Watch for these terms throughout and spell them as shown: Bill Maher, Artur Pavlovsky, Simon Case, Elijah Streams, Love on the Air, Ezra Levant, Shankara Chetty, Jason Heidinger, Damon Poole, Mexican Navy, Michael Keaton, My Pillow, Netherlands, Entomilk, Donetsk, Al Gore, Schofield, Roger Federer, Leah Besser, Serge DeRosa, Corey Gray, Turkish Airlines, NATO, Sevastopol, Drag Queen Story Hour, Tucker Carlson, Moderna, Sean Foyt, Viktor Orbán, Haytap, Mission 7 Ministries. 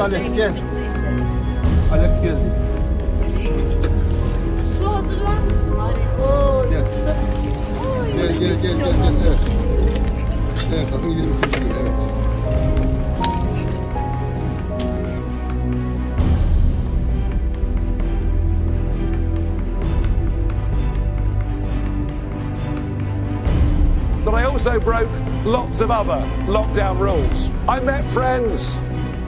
Alex, gel. Alex geldi. Su hazırlansın. Gel. Gel. Evet. Evet, adın 23. Evet. But I also broke lots of other lockdown rules. I met friends,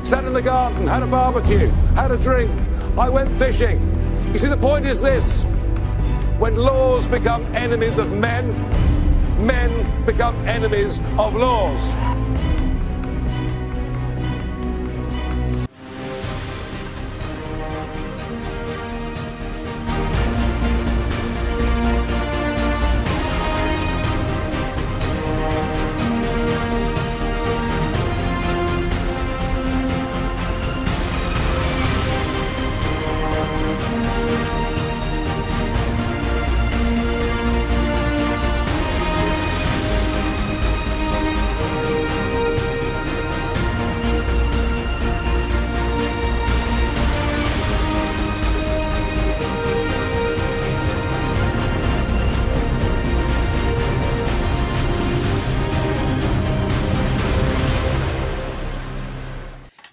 sat in the garden, had a barbecue, had a drink. I went fishing. You see, the point is this. When laws become enemies of men, men become enemies of laws.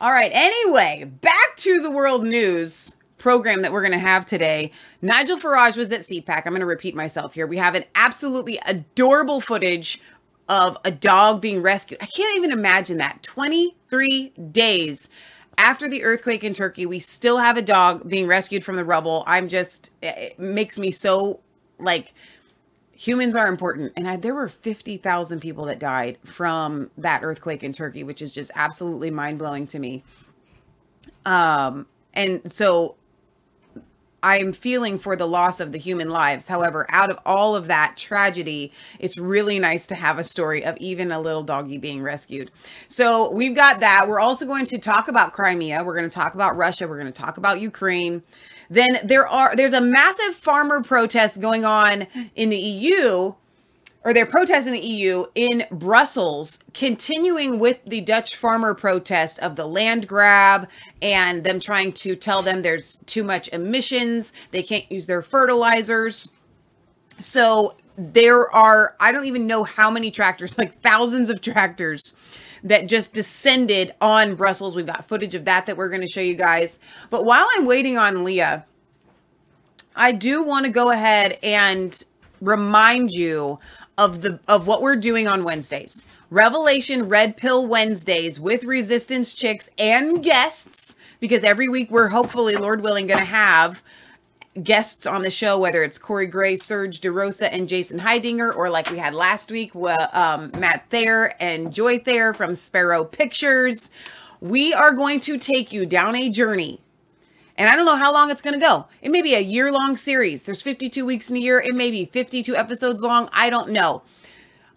All right, anyway, back to the world news program that we're going to have today. Nigel Farage was at CPAC. I'm going to repeat myself here. We have an absolutely adorable footage of a dog being rescued. I can't even imagine that. 23 days after the earthquake in Turkey, we still have a dog being rescued from the rubble. It makes me so, humans are important. And there were 50,000 people that died from that earthquake in Turkey, which is just absolutely mind-blowing to me. And so I'm feeling for the loss of the human lives. However, out of all of that tragedy, it's really nice to have a story of even a little doggy being rescued. So we've got that. We're also going to talk about Crimea. We're going to talk about Russia. We're going to talk about Ukraine. Then there's a massive farmer protest going on in the EU, or their protest in the EU in Brussels, continuing with the Dutch farmer protest of the land grab and them trying to tell them there's too much emissions. They can't use their fertilizers. So there are, I don't even know how many tractors, thousands of tractors that just descended on Brussels. We've got footage of that we're going to show you guys. But while I'm waiting on Leah, I do want to go ahead and remind you of what we're doing on Wednesdays. Revelation Red Pill Wednesdays with Resistance Chicks and guests, because every week we're hopefully, Lord willing, going to have guests on the show, whether it's Corey Gray, Serge DeRosa, and Jason Heidinger, or like we had last week, Matt Thayer and Joy Thayer from Sparrow Pictures. We are going to take you down a journey. And I don't know how long it's going to go. It may be a year-long series. There's 52 weeks in a year. It may be 52 episodes long. I don't know.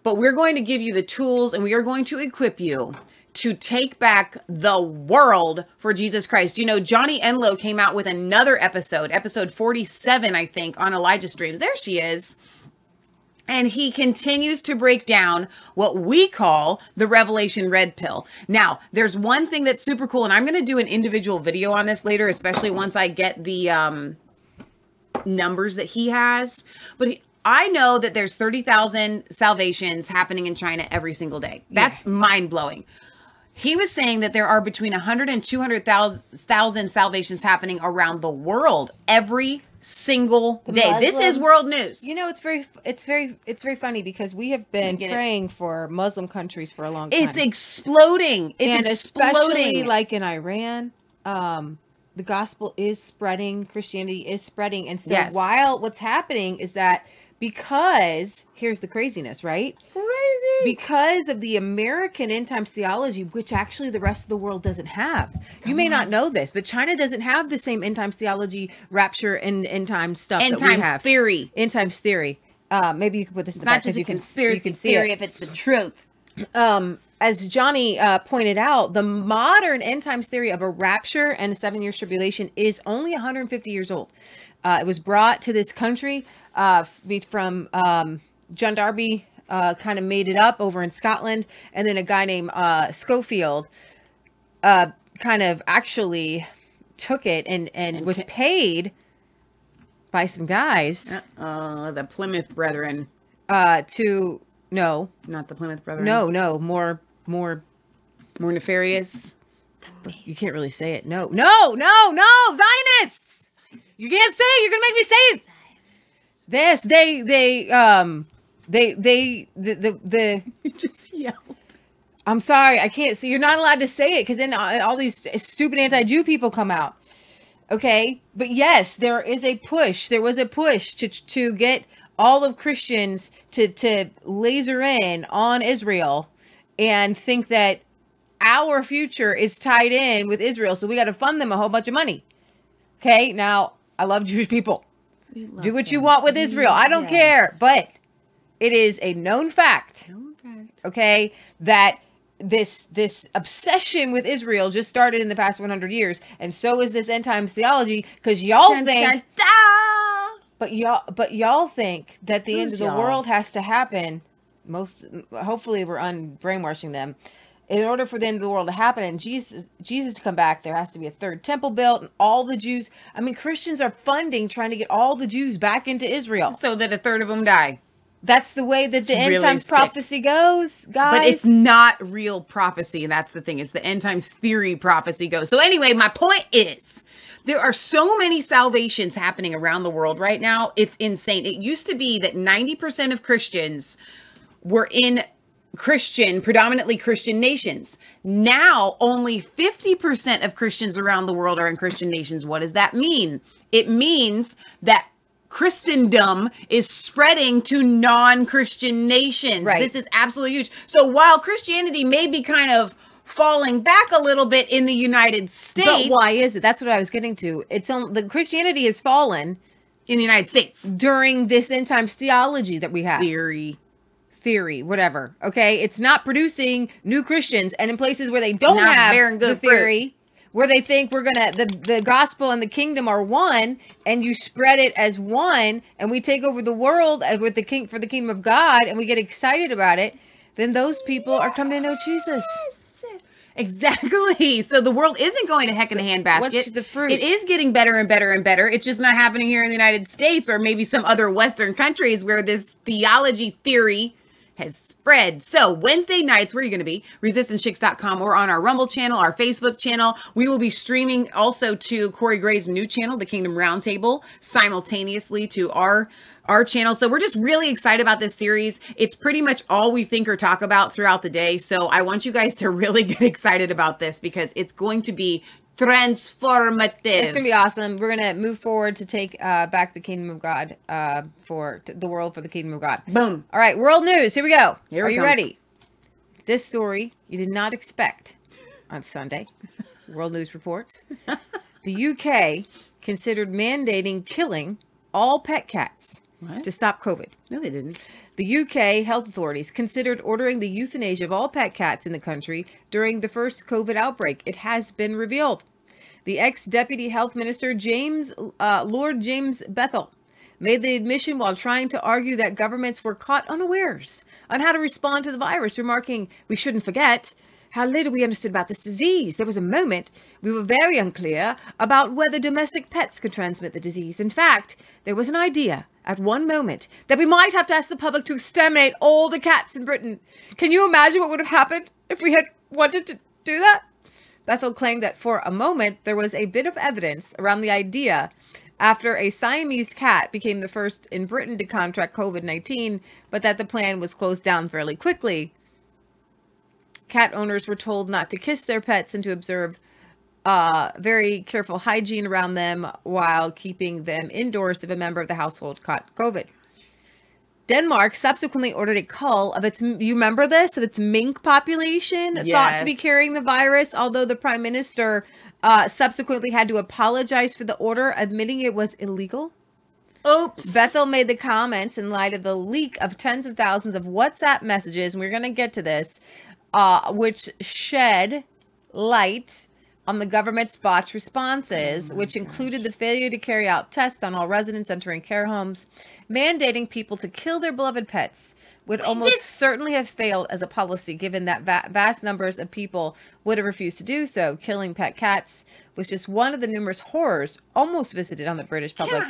But we're going to give you the tools, and we are going to equip you to take back the world for Jesus Christ. You know, Johnny Enloe came out with another episode 47, I think, on Elijah Streams. There she is. And he continues to break down what we call the Revelation Red Pill. Now, there's one thing that's super cool, and I'm going to do an individual video on this later, especially once I get the numbers that he has. But I know that there's 30,000 salvations happening in China every single day. That's mind-blowing. He was saying that there are between 100 and 200,000 salvations happening around the world every single day. This is world news. You know, it's very funny because we have been praying for Muslim countries for a long time. It's exploding. Especially in Iran, the gospel is spreading, Christianity is spreading. And so while what's happening is that because here's the craziness, right? Because of the American end times theology, which actually the rest of the world doesn't have. You may not know this, but China doesn't have the same end times theology, rapture, and end times stuff. End times theory. End times theory. Maybe you can put this in the back because you can conspiracy theory if it's the truth. As Johnny pointed out, the modern end times theory of a rapture and a 7-year tribulation is only 150 years old. It was brought to this country from John Darby. Kind of made it up over in Scotland, and then a guy named Schofield kind of actually took it and was paid by some guys. The Plymouth Brethren. Not the Plymouth Brethren. No, more nefarious. You can't really say it. No, Zionists! You can't say it. You're gonna make me say it. This they you just yelled. I'm sorry, I can't see. You're not allowed to say it because then all these stupid anti-Jew people come out. Okay, but yes, there is a push. There was a push to get all of Christians to laser in on Israel and think that our future is tied in with Israel, so we got to fund them a whole bunch of money. Okay, now I love Jewish people. Do what you want with Israel. I don't care, but it is a known fact. Okay, that this obsession with Israel just started in the past 100 years, and so is this end times theology because y'all think. But y'all think that the end of the world has to happen. Most hopefully we're unbrainwashing them. In order for the end of the world to happen and Jesus to come back, there has to be a third temple built and all the Jews. I mean, Christians are funding trying to get all the Jews back into Israel so that a third of them die. That's the way that it's the end really times sick. Prophecy goes, guys. But it's not real prophecy. And that's the thing. It's the end times theory prophecy goes. So anyway, my point is there are so many salvations happening around the world right now. It's insane. It used to be that 90% of Christians were in predominantly Christian nations. Now, only 50% of Christians around the world are in Christian nations. What does that mean? It means that Christendom is spreading to non-Christian nations. Right. This is absolutely huge. So while Christianity may be kind of falling back a little bit in the United States. But why is it? That's what I was getting to. It's the Christianity has fallen in the United States during this end times theology that we have. Theory, whatever. Okay. It's not producing new Christians, and in places where they don't have the theory. Where they think the gospel and the kingdom are one, and you spread it as one, and we take over the world with for the kingdom of God, and we get excited about it, then those people are coming to know Jesus. Exactly. So the world isn't going to heck in a handbasket. What's the fruit? It is getting better and better and better. It's just not happening here in the United States or maybe some other Western countries where this theory has spread. So Wednesday nights, where are you going to be? ResistanceChicks.com or on our Rumble channel, our Facebook channel. We will be streaming also to Corey Gray's new channel, The Kingdom Roundtable, simultaneously to our channel. So we're just really excited about this series. It's pretty much all we think or talk about throughout the day. So I want you guys to really get excited about this because it's going to be transformative. It's going to be awesome. We're going to move forward to take back the kingdom of God for the world for the kingdom of God. Boom. All right. World news. Here we go. Here we go. Are you ready? This story you did not expect on Sunday. World News reports. The UK considered mandating killing all pet cats. What? To stop COVID. No, they didn't. The UK health authorities considered ordering the euthanasia of all pet cats in the country during the first COVID outbreak. It has been revealed. The ex-deputy health minister, Lord James Bethel, made the admission while trying to argue that governments were caught unawares on how to respond to the virus, remarking, "We shouldn't forget how little we understood about this disease. There was a moment we were very unclear about whether domestic pets could transmit the disease. In fact, there was an idea at one moment that we might have to ask the public to exterminate all the cats in Britain. Can you imagine what would have happened if we had wanted to do that?" Bethel claimed that for a moment, there was a bit of evidence around the idea after a Siamese cat became the first in Britain to contract COVID-19, but that the plan was closed down fairly quickly. Cat owners were told not to kiss their pets and to observe very careful hygiene around them while keeping them indoors if a member of the household caught COVID. Denmark subsequently ordered a cull of its, you remember this, of its mink population, yes, thought to be carrying the virus, although the prime minister subsequently had to apologize for the order, admitting it was illegal. Oops. Bethel made the comments in light of the leak of tens of thousands of WhatsApp messages, and we're going to get to this, which shed light on the government's botched responses, which included the failure to carry out tests on all residents entering care homes, mandating people to kill their beloved pets, would almost certainly have failed as a policy, given that vast numbers of people would have refused to do so. Killing pet cats was just one of the numerous horrors almost visited on the British public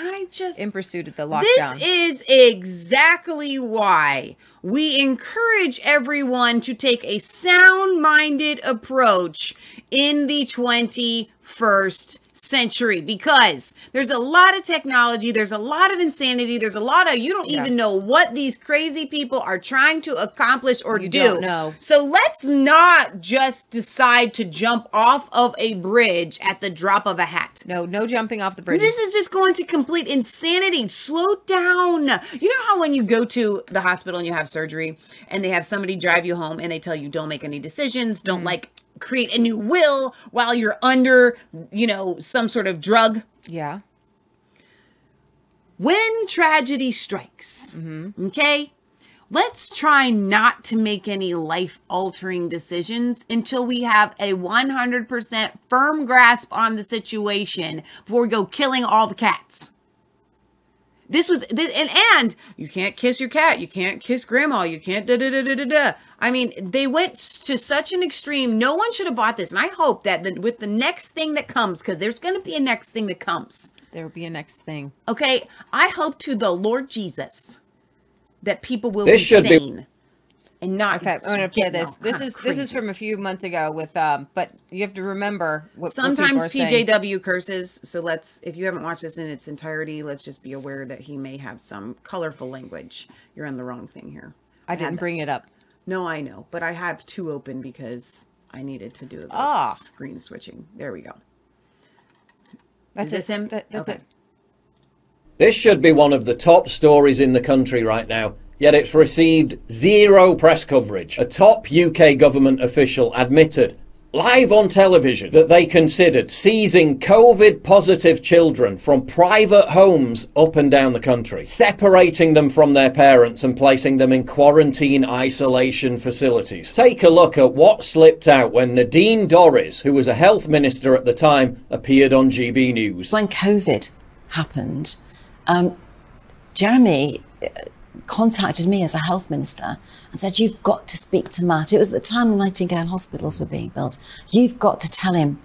in pursuit of the lockdown. This is exactly why we encourage everyone to take a sound-minded approach in the 21st century, because there's a lot of technology, there's a lot of insanity, there's a lot of, you don't even know what these crazy people are trying to accomplish or do. Don't know. So let's not just decide to jump off of a bridge at the drop of a hat. No jumping off the bridge. This is just going to complete insanity. Slow down. You know how when you go to the hospital and you have surgery and they have somebody drive you home and they tell you don't make any decisions, don't create a new will while you're under, some sort of drug. Yeah. When tragedy strikes, okay, let's try not to make any life-altering decisions until we have a 100% firm grasp on the situation before we go killing all the cats. And you can't kiss your cat. You can't kiss grandma. You can't I mean, they went to such an extreme. No one should have bought this. And I hope that with the next thing that comes, because there's going to be a next thing that comes. There will be a next thing. Okay. I hope to the Lord Jesus that people will be sane and not. Okay. I'm going to play this. This is from a few months ago with, but you have to remember what sometimes PJW curses. So if you haven't watched this in its entirety, let's just be aware that he may have some colorful language. You're on the wrong thing here. I didn't bring it up. No, I know, but I have two open because I needed to do the screen switching. There we go. Is this him? That's okay. This should be one of the top stories in the country right now, yet it's received zero press coverage. A top UK government official admitted live on television that they considered seizing COVID-positive children from private homes up and down the country, separating them from their parents and placing them in quarantine isolation facilities. Take a look at what slipped out when Nadine Dorries, who was a health minister at the time, appeared on GB News. When COVID happened, Jeremy contacted me as a health minister and said, you've got to speak to Matt. It was at the time the Nightingale hospitals were being built. You've got to tell him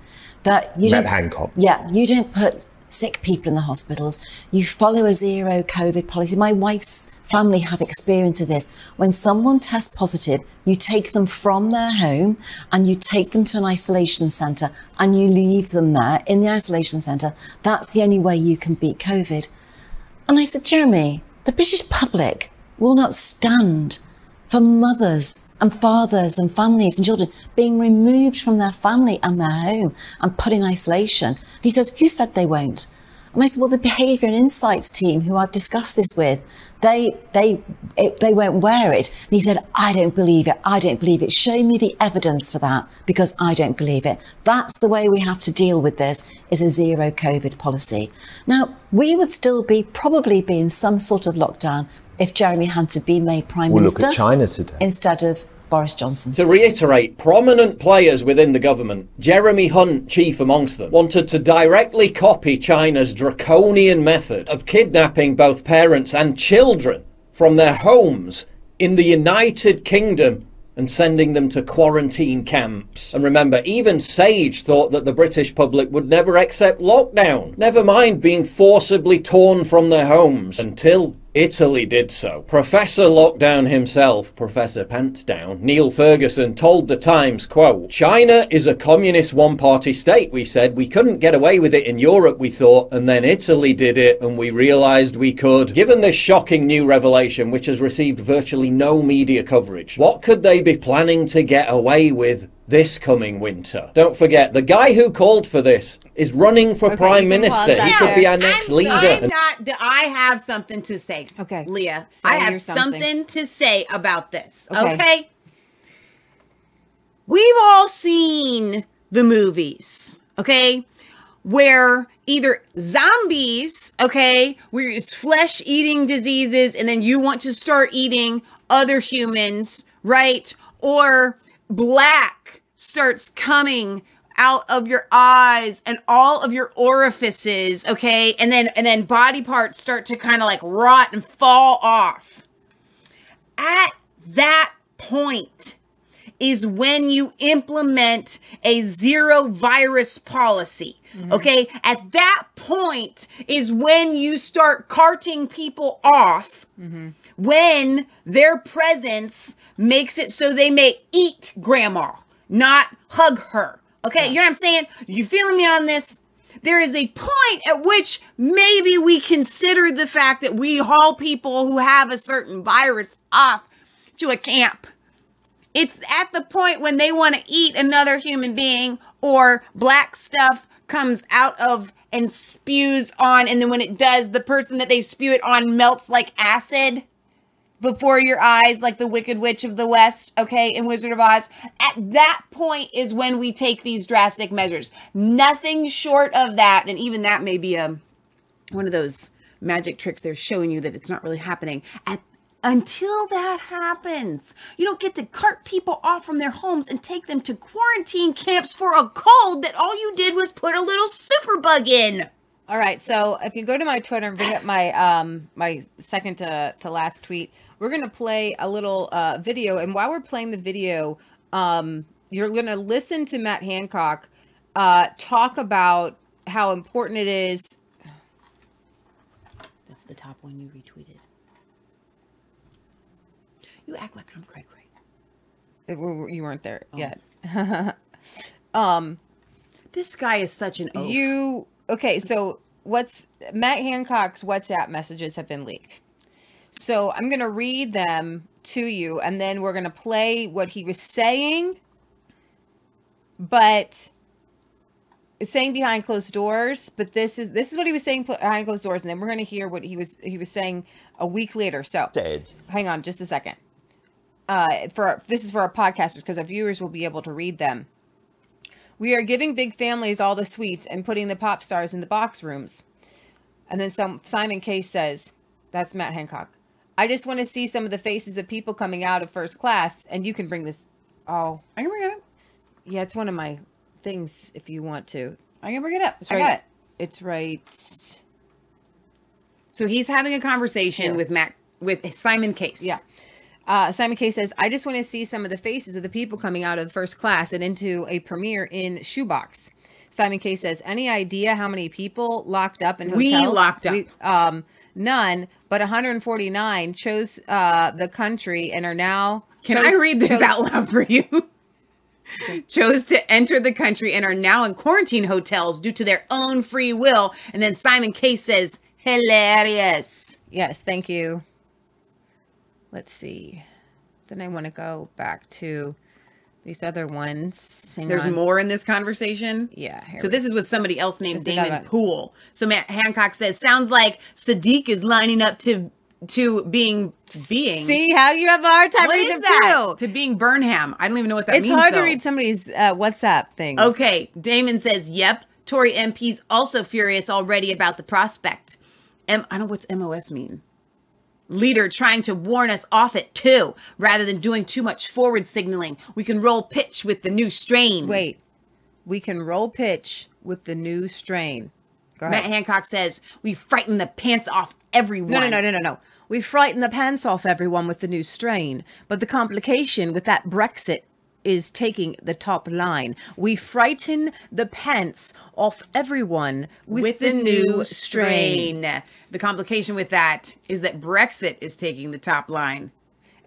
that Matt Hancock. Yeah, you don't put sick people in the hospitals. You follow a zero COVID policy. My wife's family have experience of this. When someone tests positive, you take them from their home and you take them to an isolation centre and you leave them there in the isolation centre. That's the only way you can beat COVID. And I said, Jeremy, the British public will not stand for mothers and fathers and families and children being removed from their family and their home and put in isolation. He says, who said they won't? And I said, well, the behaviour and insights team who I've discussed this with, they won't wear it. And he said, I don't believe it. I don't believe it. Show me the evidence for that, because I don't believe it. That's the way we have to deal with this, is a zero COVID policy. Now, we would still probably be in some sort of lockdown if Jeremy Hunt had been made Prime Minister. Look at China today. Instead of Boris Johnson. To reiterate, prominent players within the government, Jeremy Hunt chief amongst them, wanted to directly copy China's draconian method of kidnapping both parents and children from their homes in the United Kingdom and sending them to quarantine camps. And remember, even Sage thought that the British public would never accept lockdown, never mind being forcibly torn from their homes, until Italy did so. Professor Lockdown himself, Professor Pants Down, Neil Ferguson, told The Times, quote, China is a communist one-party state, we said. We couldn't get away with it in Europe, we thought, and then Italy did it, and we realised we could. Given this shocking new revelation, which has received virtually no media coverage, what could they be planning to get away with this coming winter? Don't forget, the guy who called for this is running for Prime Minister. He could be our next leader. I have something to say. Okay. Leah, I have something to say about this. Okay? We've all seen the movies, okay? Where either zombies, where it's flesh-eating diseases, and then you want to start eating other humans, right? Or black starts coming out of your eyes and all of your orifices, okay? And then body parts start to kind of like rot and fall off. At that point is when you implement a zero virus policy, okay? Mm-hmm. At that point is when you start carting people off, mm-hmm. when their presence makes it so they may eat grandma, not hug her, okay? Yeah. You know what I'm saying? You feeling me on this? There is a point at which maybe we consider the fact that we haul people who have a certain virus off to a camp. It's at the point when they want to eat another human being or black stuff comes out of and spews on. And then when it does, the person that they spew it on melts like acid before your eyes, like the Wicked Witch of the West, okay, in Wizard of Oz. At that point is when we take these drastic measures. Nothing short of that, and even that may be one of those magic tricks they're showing you that it's not really happening. Until that happens, you don't get to cart people off from their homes and take them to quarantine camps for a cold that all you did was put a little superbug in. All right, so if you go to my Twitter and bring up my my second to last tweet, we're going to play a little video. And while we're playing the video, you're going to listen to Matt Hancock talk about how important it is. That's the top one you retweeted. You act like I'm Cray Cray. You weren't there yet. This guy is such an oaf. Okay, so Matt Hancock's WhatsApp messages have been leaked. So I'm going to read them to you, and then we're going to play what he was saying, but saying behind closed doors. But this is what he was saying behind closed doors, and then we're going to hear what he was saying a week later. So hang on just a second. This is for our podcasters because our viewers will be able to read them. We are giving big families all the sweets and putting the pop stars in the box rooms. And then Simon Case says, that's Matt Hancock. I just want to see some of the faces of people coming out of first class. And you can bring this. Oh, I can bring it up. Yeah, it's one of my things if you want to. I can bring it up. It's right. I got it. It's right. So he's having a conversation with Simon Case. Yeah. Simon K says, I just want to see some of the faces of the people coming out of the first class and into a premiere in Shoebox. Simon K says, any idea how many people locked up in hotels? None, but 149 chose the country and are now... Can I read this out loud for you? Chose to enter the country and are now in quarantine hotels due to their own free will. And then Simon K says, hilarious. Yes, thank you. Let's see. Then I want to go back to these other ones. There's more in this conversation? Yeah. So this is with somebody else named Damon Poole. So Matt Hancock says, sounds like Sadiq is lining up to being. See how you have a hard time reading that? To being Burnham. I don't even know what that means, It's hard to read somebody's WhatsApp thing. Okay. Damon says, yep. Tory MP's also furious already about the prospect. I don't know what's MOS mean. Leader trying to warn us off it too, rather than doing too much forward signaling. We can roll pitch with the new strain. We can roll pitch with the new strain. Go ahead. Matt Hancock says, we frighten the pants off everyone. No. We frighten the pants off everyone with the new strain. But the complication with that Brexit is taking the top line. We frighten the pants off everyone with the new strain. The complication with that is that Brexit is taking the top line.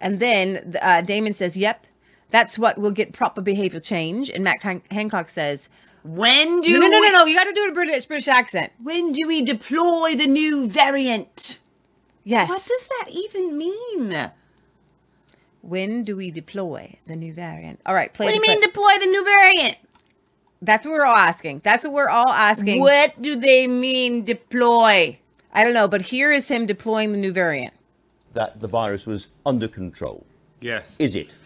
And then Damon says, yep, that's what will get proper behavior change. And Matt Hancock says, you got to do a British accent. When do we deploy the new variant? Yes. What does that even mean? When do we deploy the new variant? All right, play. What do you mean deploy the new variant? That's what we're all asking. What do they mean deploy? I don't know, but here is him deploying the new variant. That the virus was under control. Yes. Is it?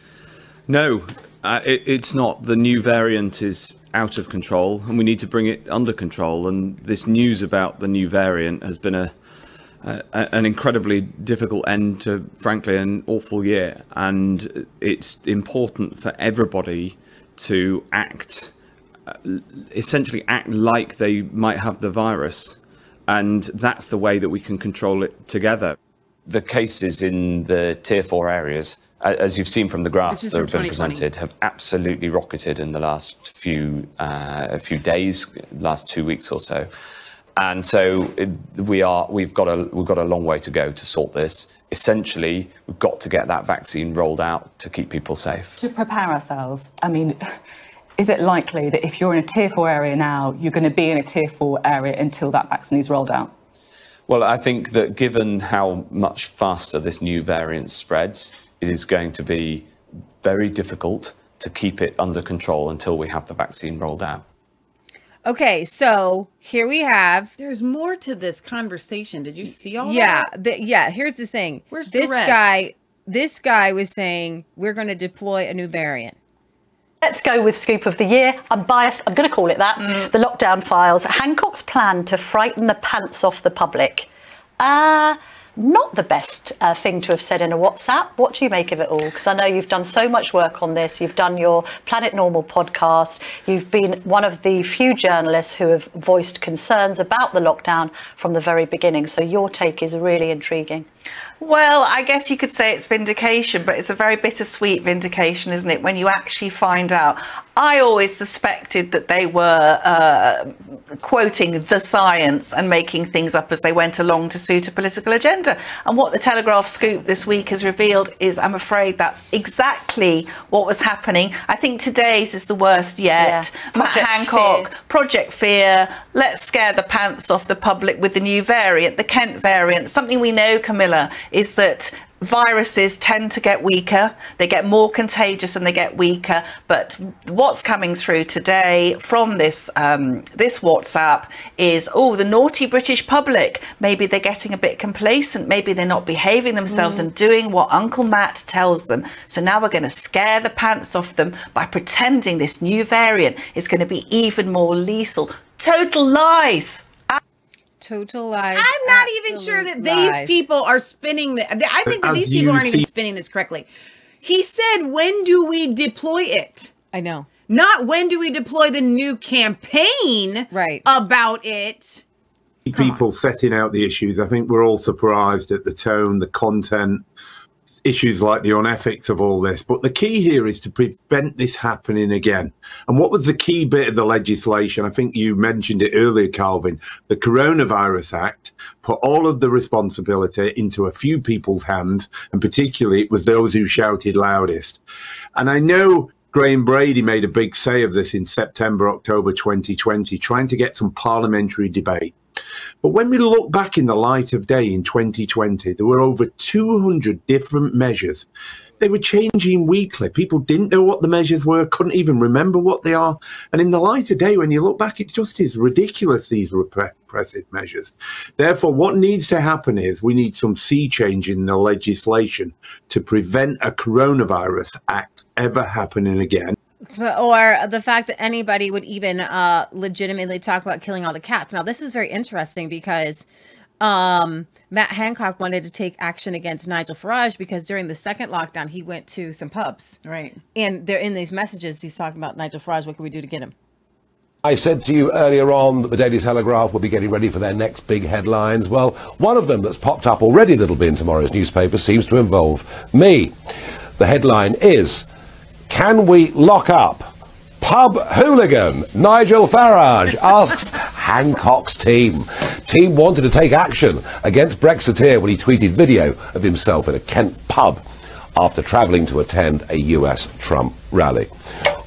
No, it's not. The new variant is out of control, and we need to bring it under control. And this news about the new variant has been an incredibly difficult end to, frankly, an awful year. And it's important for everybody to act essentially act like they might have the virus. And that's the way that we can control it together. The cases in the tier four areas, as you've seen from the graphs that have been presented, have absolutely rocketed in the last few days, last 2 weeks or so. And so we've got a long way to go to sort this. Essentially, we've got to get that vaccine rolled out to keep people safe. To prepare ourselves. I mean, is it likely that if you're in a tier four area now, you're going to be in a tier four area until that vaccine is rolled out? Well, I think that given how much faster this new variant spreads, it is going to be very difficult to keep it under control until we have the vaccine rolled out. Okay, so here we have... There's more to this conversation. Did you see all that? Yeah, here's the thing. Where's the rest? This guy was saying, we're going to deploy a new variant. Let's go with scoop of the year. I'm biased. I'm going to call it that. The lockdown files. Hancock's plan to frighten the pants off the public. Not the best thing to have said in a WhatsApp. What do you make of it all? Because I know you've done so much work on this. You've done your Planet Normal podcast. You've been one of the few journalists who have voiced concerns about the lockdown from the very beginning. So your take is really intriguing. Well, I guess you could say it's vindication, but it's a very bittersweet vindication, isn't it, when you actually find out. I always suspected that they were quoting the science and making things up as they went along to suit a political agenda. And what the Telegraph scoop this week has revealed is, I'm afraid, that's exactly what was happening. I think today's is the worst yet. Yeah. Matt Hancock, Project Fear, let's scare the pants off the public with the new variant, the Kent variant. Something we know, Camilla, is that viruses tend to get weaker, they get more contagious and they get weaker. But what's coming through today from this this WhatsApp is, oh, the naughty British public, maybe they're getting a bit complacent, maybe they're not behaving themselves and doing what Uncle Matt tells them. So now we're going to scare the pants off them by pretending this new variant is going to be even more lethal. Total lies. Total lies. I'm not even sure that these people are spinning this. I think that these people aren't even spinning this correctly. He said, when do we deploy it? I know. Not when do we deploy the new campaign about it. People setting out the issues. I think we're all surprised at the tone, the content, issues like the unethics of all this. But the key here is to prevent this happening again. And what was the key bit of the legislation? I think you mentioned it earlier, Calvin. The Coronavirus Act put all of the responsibility into a few people's hands, and particularly it was those who shouted loudest. And I know Graham Brady made a big say of this in September, October 2020, trying to get some parliamentary debate. But when we look back in the light of day in 2020, there were over 200 different measures. They were changing weekly. People didn't know what the measures were, couldn't even remember what they are. And in the light of day, when you look back, it just is ridiculous, these repressive measures. Therefore, what needs to happen is we need some sea change in the legislation to prevent a Coronavirus Act ever happening again. Or the fact that anybody would even legitimately talk about killing all the cats. Now, this is very interesting because Matt Hancock wanted to take action against Nigel Farage because during the second lockdown, he went to some pubs. Right. And they're in these messages. He's talking about Nigel Farage. What can we do to get him? I said to you earlier on that the Daily Telegraph will be getting ready for their next big headlines. Well, one of them that's popped up already that'll be in tomorrow's newspaper seems to involve me. The headline is... Can we lock up pub hooligan Nigel Farage? Asks Hancock's team. Team wanted to take action against Brexiteer when he tweeted video of himself in a Kent pub after travelling to attend a US Trump rally.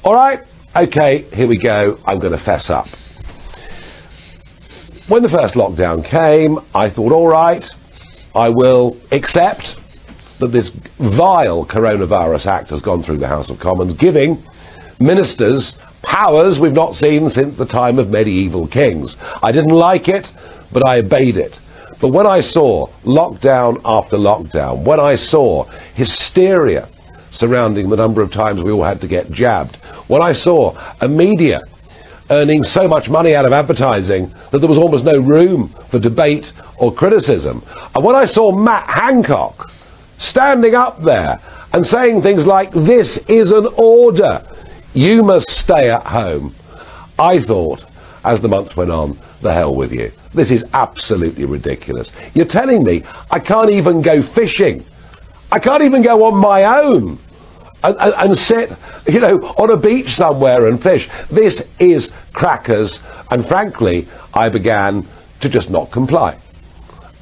All right, okay, here we go. I'm going to fess up. When the first lockdown came, I thought, all right, I will accept that this vile Coronavirus Act has gone through the House of Commons, giving ministers powers we've not seen since the time of medieval kings. I didn't like it, but I obeyed it. But when I saw lockdown after lockdown, when I saw hysteria surrounding the number of times we all had to get jabbed, when I saw a media earning so much money out of advertising that there was almost no room for debate or criticism, and when I saw Matt Hancock standing up there and saying things like, this is an order, you must stay at home, I thought, as the months went on, the hell with you. This is absolutely ridiculous. You're telling me I can't even go fishing. I can't even go on my own and sit, you know, on a beach somewhere and fish. This is crackers. And frankly, I began to just not comply.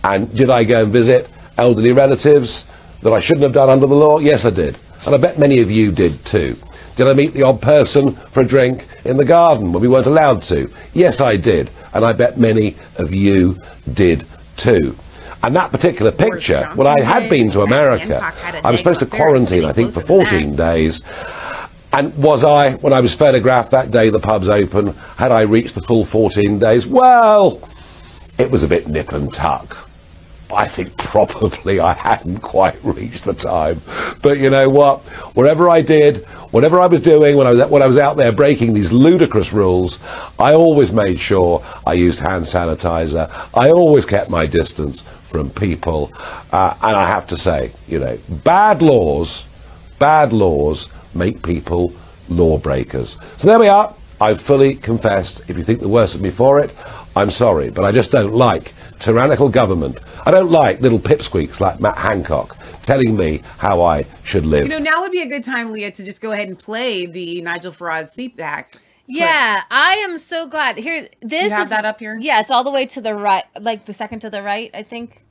And did I go and visit elderly relatives that I shouldn't have done under the law? Yes, I did. And I bet many of you did too. Did I meet the odd person for a drink in the garden when we weren't allowed to? Yes, I did. And I bet many of you did too. And that particular picture, well, I had been to America. I was supposed to quarantine, I think, for 14 days. And was I, when I was photographed that day, the pubs open, had I reached the full 14 days? Well, it was a bit nip and tuck. I think probably I hadn't quite reached the time. But you know what? Whatever I did, whatever I was doing, when I was out there breaking these ludicrous rules, I always made sure I used hand sanitizer. I always kept my distance from people. And I have to say, you know, bad laws make people lawbreakers. So there we are. I've fully confessed. If you think the worst of me for it, I'm sorry. But I just don't like tyrannical government. I don't like little pipsqueaks like Matt Hancock telling me how I should live. You know, now would be a good time, Leah, to just go ahead and play the Nigel Farage CPAC. Yeah, I am so glad. Here, this you have is, that up here? Yeah, it's all the way to the right, like the second to the right, I think.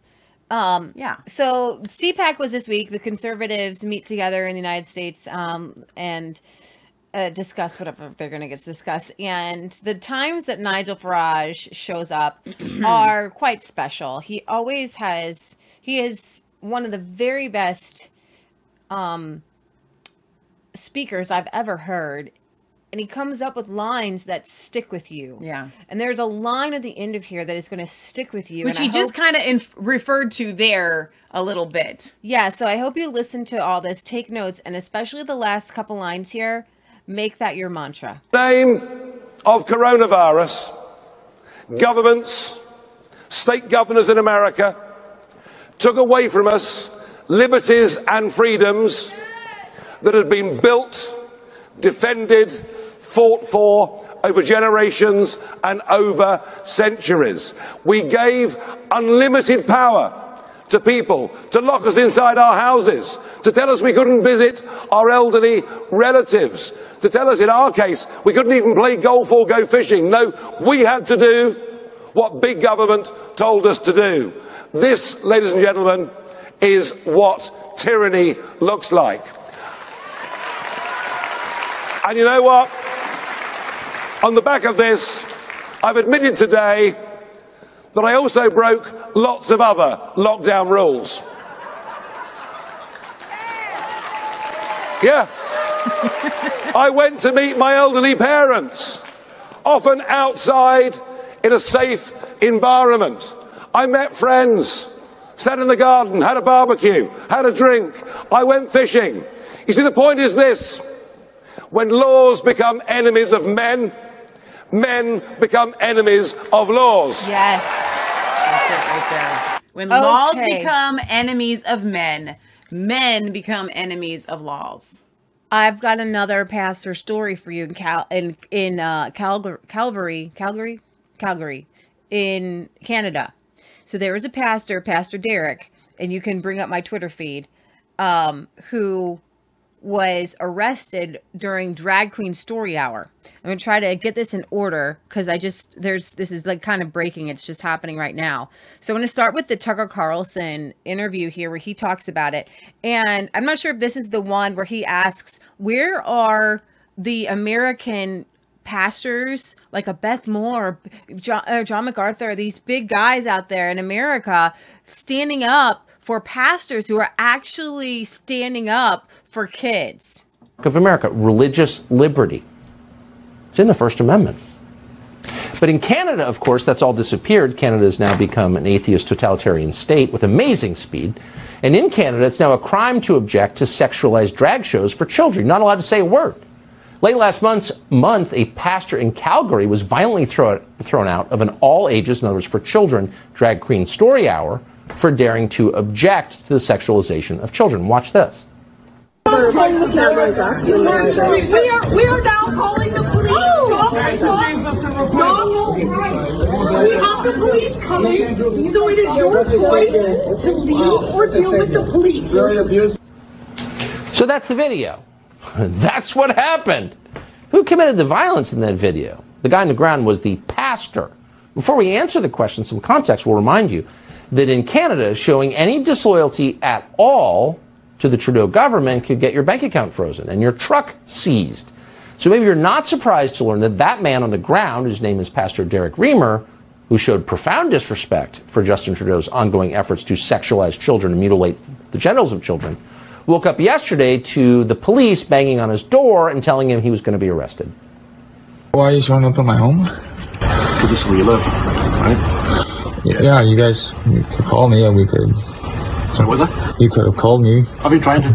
Yeah. So CPAC was this week. The conservatives meet together in the United States and discuss whatever they're going to get to discuss. And the times that Nigel Farage shows up are quite special. He always has, he is one of the very best speakers I've ever heard. And he comes up with lines that stick with you. Yeah. And there's a line at the end of here that is going to stick with you. Which he just kind of referred to there a little bit. Yeah. So I hope you listen to all this, take notes, and especially the last couple lines here, make that your mantra. Name of coronavirus, governments, state governors in America took away from us liberties and freedoms that had been built, defended, fought for over generations and over centuries. We gave unlimited power to people to lock us inside our houses, to tell us we couldn't visit our elderly relatives, to tell us in our case we couldn't even play golf or go fishing. No, we had to do what big government told us to do. This, ladies and gentlemen, is what tyranny looks like. And you know what? On the back of this, I've admitted today that I also broke lots of other lockdown rules. Yeah. I went to meet my elderly parents, often outside in a safe environment. I met friends, sat in the garden, had a barbecue, had a drink. I went fishing. You see, the point is this. When laws become enemies of men, men become enemies of laws. Yes. That's it right there. When laws become enemies of men, men become enemies of laws. I've got another pastor story for you in Calgary, in Canada. So there was a pastor, Pastor Derek, and you can bring up my Twitter feed, who was arrested during Drag Queen Story Hour. I'm going to try to get this in order because this is like kind of breaking. It's just happening right now. So I'm going to start with the Tucker Carlson interview here where he talks about it. And I'm not sure if this is the one where he asks, where are the American pastors like a Beth Moore, John MacArthur, these big guys out there in America standing up for pastors who are actually standing up for kids. Of America, religious liberty. It's in the First Amendment. But in Canada, of course, that's all disappeared. Canada has now become an atheist totalitarian state with amazing speed. And in Canada, it's now a crime to object to sexualized drag shows for children. You're not allowed to say a word. Late last month, a pastor in Calgary was violently thrown out of an all-ages, in other words, for children, Drag Queen Story Hour, for daring to object to the sexualization of children. Watch this. We are now calling the police. Stop. We have the police coming, so it is your choice to leave or deal with the police. So that's the video. That's what happened. Who committed the violence in that video? The guy on the ground was the pastor. Before we answer the question, some context will remind you that in Canada, showing any disloyalty at all to the Trudeau government could get your bank account frozen and your truck seized. So maybe you're not surprised to learn that that man on the ground, whose name is Pastor Derek Reamer, who showed profound disrespect for Justin Trudeau's ongoing efforts to sexualize children and mutilate the genitals of children, woke up yesterday to the police banging on his door and telling him he was going to be arrested. Why are you showing up at my home? Because this is where you live, right? Yeah, you guys could call me and we could... Sorry, what was that? You could have called me. I've been trying to.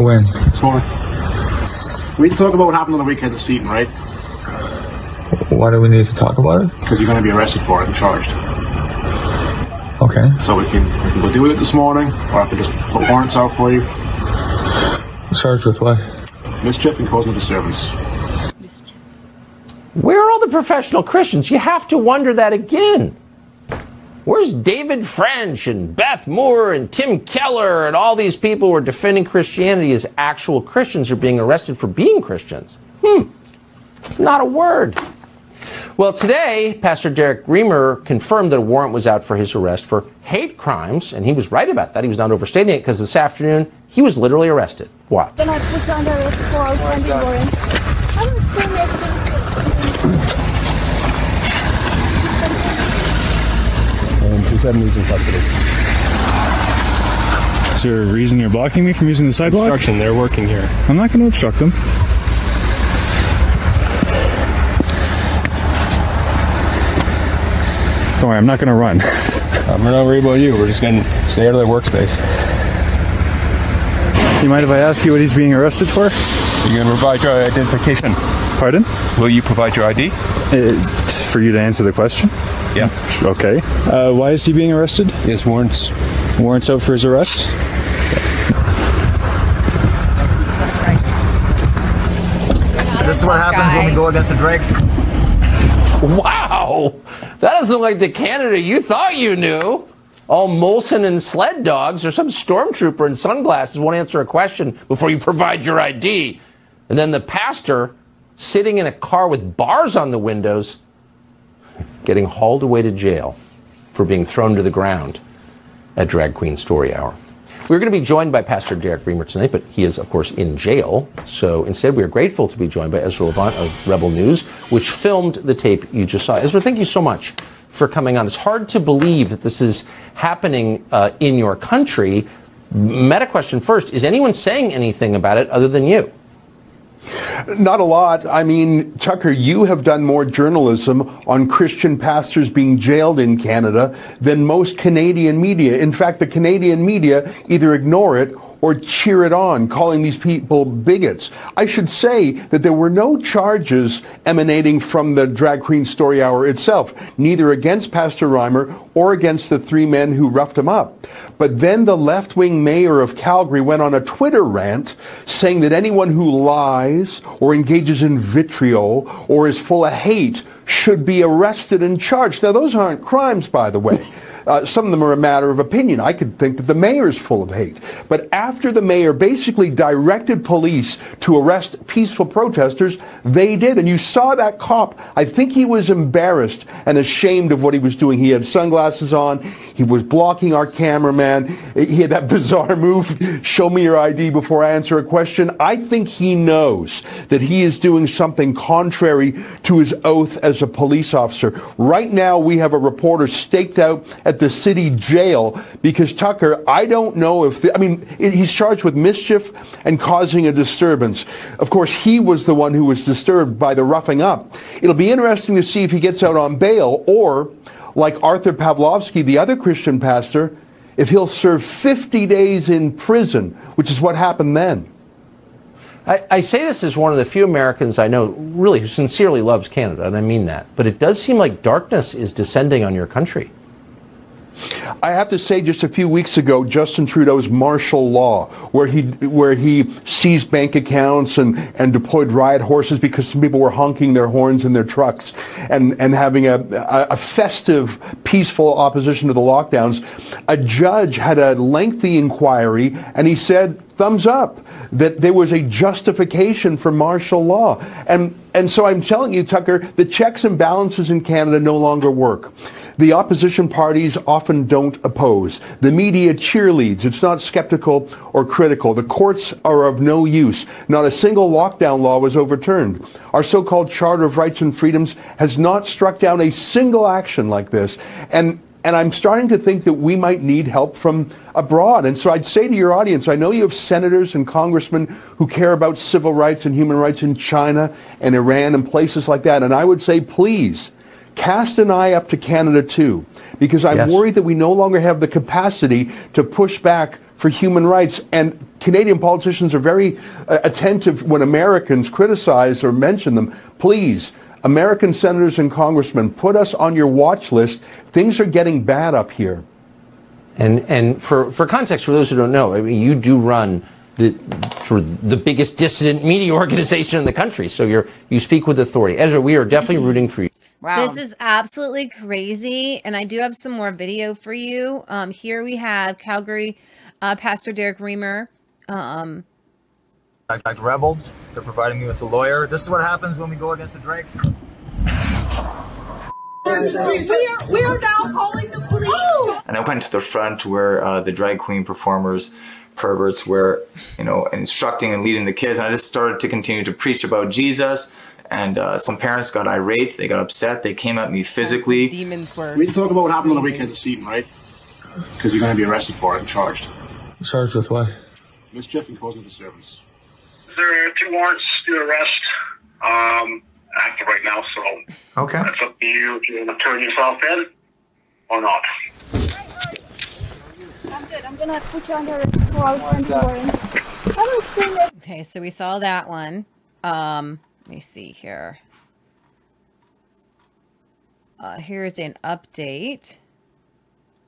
When? This morning. We need to talk about what happened on the weekend at Seton, right? Why do we need to talk about it? Because you're going to be arrested for it and charged. Okay. So we can go deal with it this morning, or I can just put warrants out for you. Charged with what? Mischief and causing a disturbance. Mischief. Where are all the professional Christians? You have to wonder that again. Where's David French and Beth Moore and Tim Keller and all these people who are defending Christianity as actual Christians are being arrested for being Christians? Not a word. Well, today, Pastor Derek Reamer confirmed that a warrant was out for his arrest for hate crimes, and he was right about that. He was not overstating it, because this afternoon, he was literally arrested. Why? Then I was under arrest for outstanding warrant. And she said he's in custody. Is there a reason you're blocking me from using the sidewalk? Obstruction, they're working here. I'm not going to obstruct them. Don't worry, I'm not going to run. We're not worried about you. We're just going to stay out of their workspace. You mind if I ask you what he's being arrested for? You're going to provide your identification. Pardon? Will you provide your ID? It's for you to answer the question? Yeah. Okay. Why is he being arrested? He has warrants. Warrants out for his arrest? This is what happens when we go against the Drake. Wow! That doesn't look like the Canada you thought you knew. All Molson and sled dogs or some stormtrooper in sunglasses won't answer a question before you provide your ID. And then the pastor sitting in a car with bars on the windows getting hauled away to jail for being thrown to the ground at Drag Queen Story Hour. We're going to be joined by Pastor Derek Reamer tonight, but he is, of course, in jail. So instead, we are grateful to be joined by Ezra Levant of Rebel News, which filmed the tape you just saw. Ezra, thank you so much for coming on. It's hard to believe that this is happening in your country. Meta question first, is anyone saying anything about it other than you? Not a lot. I mean, Tucker, you have done more journalism on Christian pastors being jailed in Canada than most Canadian media. In fact, the Canadian media either ignore it or cheer it on, calling these people bigots. I should say that there were no charges emanating from the Drag Queen Story Hour itself, neither against Pastor Reamer or against the three men who roughed him up. But then the left-wing mayor of Calgary went on a Twitter rant saying that anyone who lies or engages in vitriol or is full of hate should be arrested and charged. Now, those aren't crimes, by the way. Some of them are a matter of opinion. I could think that the mayor is full of hate. But after the mayor basically directed police to arrest peaceful protesters, they did. And you saw that cop. I think he was embarrassed and ashamed of what he was doing. He had sunglasses on. He was blocking our cameraman. He had that bizarre move, show me your ID before I answer a question. I think he knows that he is doing something contrary to his oath as a police officer. Right now, we have a reporter staked out at the city jail because, Tucker, I don't know if... he's charged with mischief and causing a disturbance. Of course, he was the one who was disturbed by the roughing up. It'll be interesting to see if he gets out on bail or, like Arthur Pavlovsky, the other Christian pastor, if he'll serve 50 days in prison, which is what happened then. I say this as one of the few Americans I know, really, who sincerely loves Canada, and I mean that. But it does seem like darkness is descending on your country. I have to say, just a few weeks ago, Justin Trudeau's martial law, where he seized bank accounts and deployed riot horses because some people were honking their horns in their trucks and having a festive, peaceful opposition to the lockdowns. A judge had a lengthy inquiry, and he said, thumbs up, that there was a justification for martial law. And so I'm telling you, Tucker, the checks and balances in Canada no longer work. The opposition parties often don't oppose. The media cheerleads. It's not skeptical or critical. The courts are of no use. Not a single lockdown law was overturned. Our so-called Charter of Rights and Freedoms has not struck down a single action like this. And I'm starting to think that we might need help from abroad. And so I'd say to your audience, I know you have senators and congressmen who care about civil rights and human rights in China and Iran and places like that. And I would say, please, cast an eye up to Canada, too, because I'm worried that we no longer have the capacity to push back for human rights. And Canadian politicians are very attentive when Americans criticize or mention them. Please, American senators and congressmen, put us on your watch list. Things are getting bad up here. And for context, for those who don't know, I mean, you do run the biggest dissident media organization in the country. So you speak with authority. Ezra, we are definitely rooting for you. Wow. This is absolutely crazy. And I do have some more video for you. Here we have Calgary Pastor Derek Reamer. I'd rebel. They're providing me with a lawyer. This is what happens when we go against the Drake. We are now calling the police. Oh! And I went to the front where the drag queen performers, perverts, were, instructing and leading the kids. And I just started to continue to preach about Jesus. And some parents got irate. They got upset. They came at me physically. Demons were. We talk about what happened on the weekend this evening, right? Because you're going to be arrested for it and charged. Charged with what? Mischief and causing disturbance. There are two warrants to arrest active right now, so okay. That's up to you if you want to turn yourself in or not. I'm good. I'm going to put you under a Okay, so we saw that one. Let me see here. Here's an update.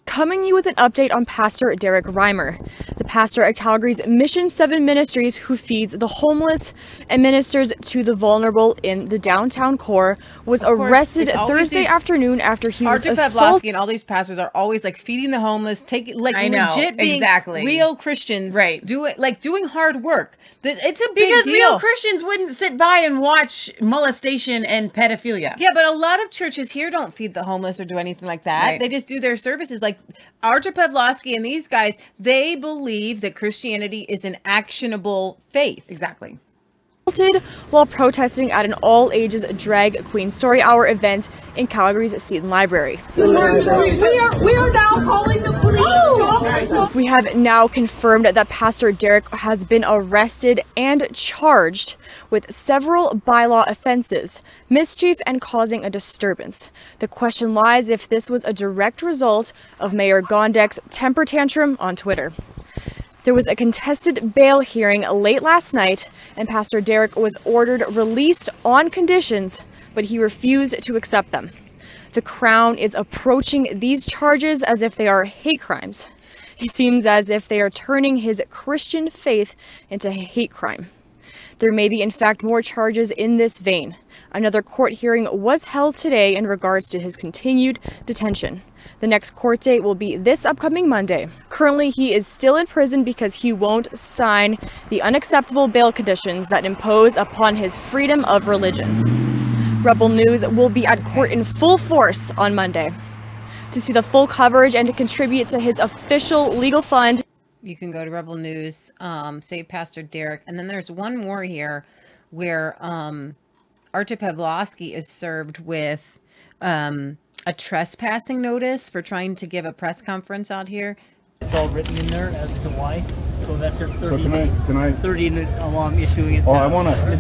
Coming you with an update on Pastor Derek Reimer, the pastor at Calgary's Mission 7 Ministries, who feeds the homeless and ministers to the vulnerable in the downtown core, was arrested Thursday afternoon after he was assaulted. And all these pastors are always like feeding the homeless, taking like legit being real Christians, right? Doing hard work. It's a big deal. Because real Christians wouldn't sit by and watch molestation and pedophilia. Yeah, but a lot of churches here don't feed the homeless or do anything like that. Right. They just do their services. Like Archer Pavlovsky and these guys, they believe that Christianity is an actionable faith. Exactly. While protesting at an all-ages drag queen story hour event in Calgary's Seton Library. We are now calling the police. Oh. We have now confirmed that Pastor Derek has been arrested and charged with several bylaw offenses, mischief and causing a disturbance. The question lies if this was a direct result of Mayor Gondek's temper tantrum on Twitter. There was a contested bail hearing late last night, and Pastor Derek was ordered released on conditions, but he refused to accept them. The Crown is approaching these charges as if they are hate crimes. It seems as if they are turning his Christian faith into a hate crime. There may be, in fact, more charges in this vein. Another court hearing was held today in regards to his continued detention. The next court date will be this upcoming Monday. Currently, he is still in prison because he won't sign the unacceptable bail conditions that impose upon his freedom of religion. Rebel News will be at court in full force on Monday. To see the full coverage and to contribute to his official legal fund, you can go to Rebel News, say Pastor Derek. And then there's one more here where Artur Pavlovsky is served with a trespassing notice for trying to give a press conference out here. It's all written in there as to why. So that's your 30-minute issuing it. Oh, I want to.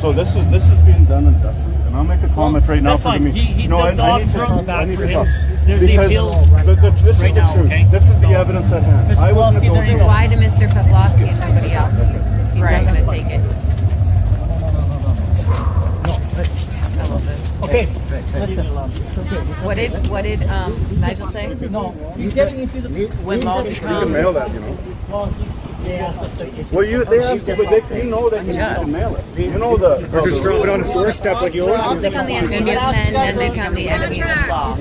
So this is being done and done. And I'll make a comment right now for me. This is the truth. This is the evidence at hand. I was going to go. Why to Mr. Pavlovsky and nobody else? He's not going to take it. No. I love this. Okay. Listen. It's okay. What did Nigel say? No, he's getting into the when laws become. You can mail that, you know. Well, you know that you don't mail it. Or just drop it on his doorstep like you always do. Laws become the enemy of men, men become the enemy of law.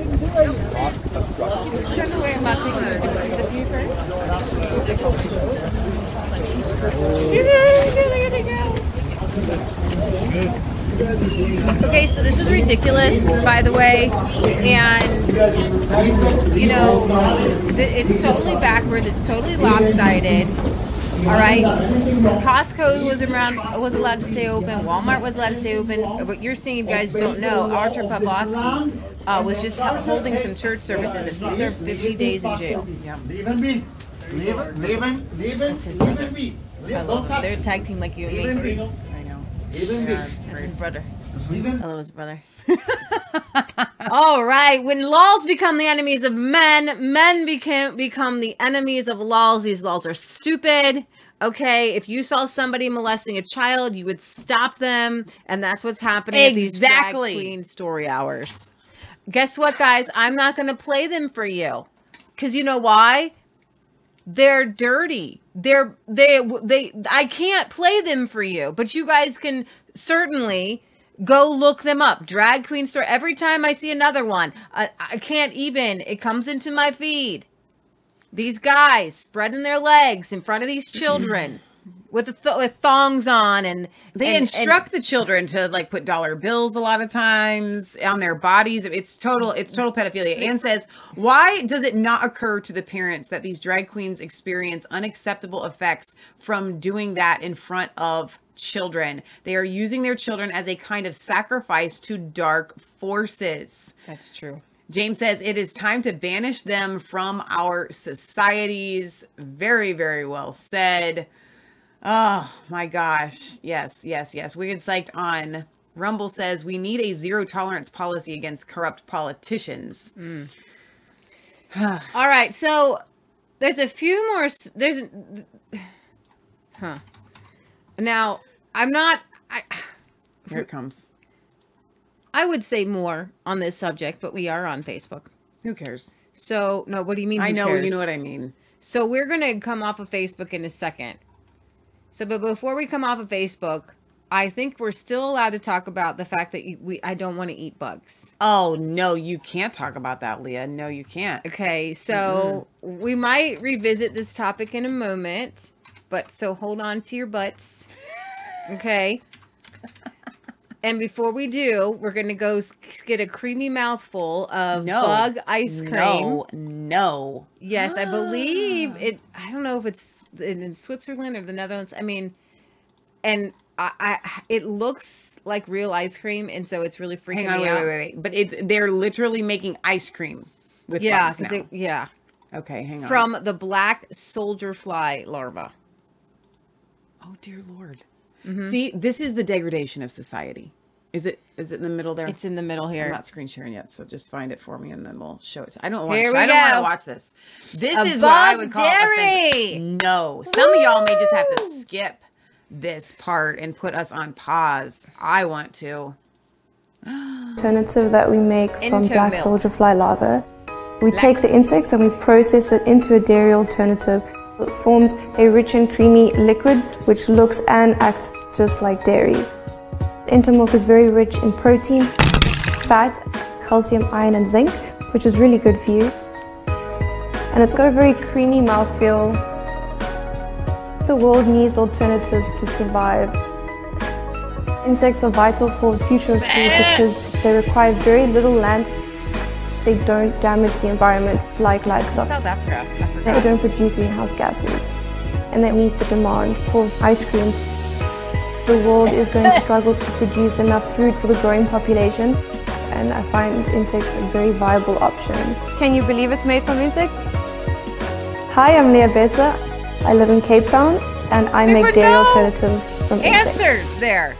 Okay, so this is ridiculous, by the way, and, you know, it's totally backwards, it's totally lopsided, all right? Costco was allowed to stay open, Walmart was allowed to stay open, but you're seeing, if you guys don't know, Artur Pavlovsky was just holding some church services, and he served 50 days in jail. Yeah. Leave him be. They're a tag team like you and me. Hello, his brother. All right. When laws become the enemies of men, men become the enemies of laws. These laws are stupid. Okay. If you saw somebody molesting a child, you would stop them. And that's what's happening at these drag queen story hours. Guess what, guys? I'm not going to play them for you. Because you know why? They're dirty. I can't play them for you, but you guys can certainly go look them up. Drag queen story. Every time I see another one, I can't even, it comes into my feed. These guys spreading their legs in front of these children with thongs on, and they instruct the children to like put dollar bills a lot of times on their bodies. It's total pedophilia. Anne says, why does it not occur to the parents that these drag queens experience unacceptable effects from doing that in front of children? They are using their children as a kind of sacrifice to dark forces. That's true. James says, it is time to banish them from our societies. Very, very well said. Oh my gosh. Yes, yes, yes. We get psyched on. Rumble says we need a zero tolerance policy against corrupt politicians. Mm. All right. So there's a few more. Now I'm not. Here it comes. I would say more on this subject, but we are on Facebook. Who cares? So no, what do you mean? I know. Who cares? You know what I mean. So we're going to come off of Facebook in a second. So, but before we come off of Facebook, I think we're still allowed to talk about the fact that I don't want to eat bugs. Oh, no, you can't talk about that, Leah. No, you can't. Okay, so we might revisit this topic in a moment, but so hold on to your butts, okay? And before we do, we're going to go get a creamy mouthful of bug ice cream. No. Yes, I believe it, I don't know if it's in Switzerland or the Netherlands. I mean, and it looks like real ice cream, and so it's really freaking me out. Hang on, wait. But they're literally making ice cream with bugs now. Okay, hang on. From the black soldier fly larva. Oh, dear Lord. Mm-hmm. See, this is the degradation of society. Is it in the middle there? It's in the middle here. I'm not screen sharing yet, so just find it for me and then we'll show it. I don't want to watch this. This is what I would call offensive. No. Some of y'all may just have to skip this part and put us on pause. I want to. Alternative that we make from black soldier fly larvae. We take the insects and we process it into a dairy alternative. It forms a rich and creamy liquid which looks and acts just like dairy. Entomilk is very rich in protein, fat, calcium, iron, and zinc, which is really good for you. And it's got a very creamy mouthfeel. The world needs alternatives to survive. Insects are vital for the future of food because they require very little land. They don't damage the environment like livestock. South Africa. They don't produce greenhouse gases. And they meet the demand for ice cream. The world is going to struggle to produce enough food for the growing population, and I find insects a very viable option. Can you believe it's made from insects? Hi, I'm Leah Besser. I live in Cape Town, and I make dairy alternatives from insects. Answers there.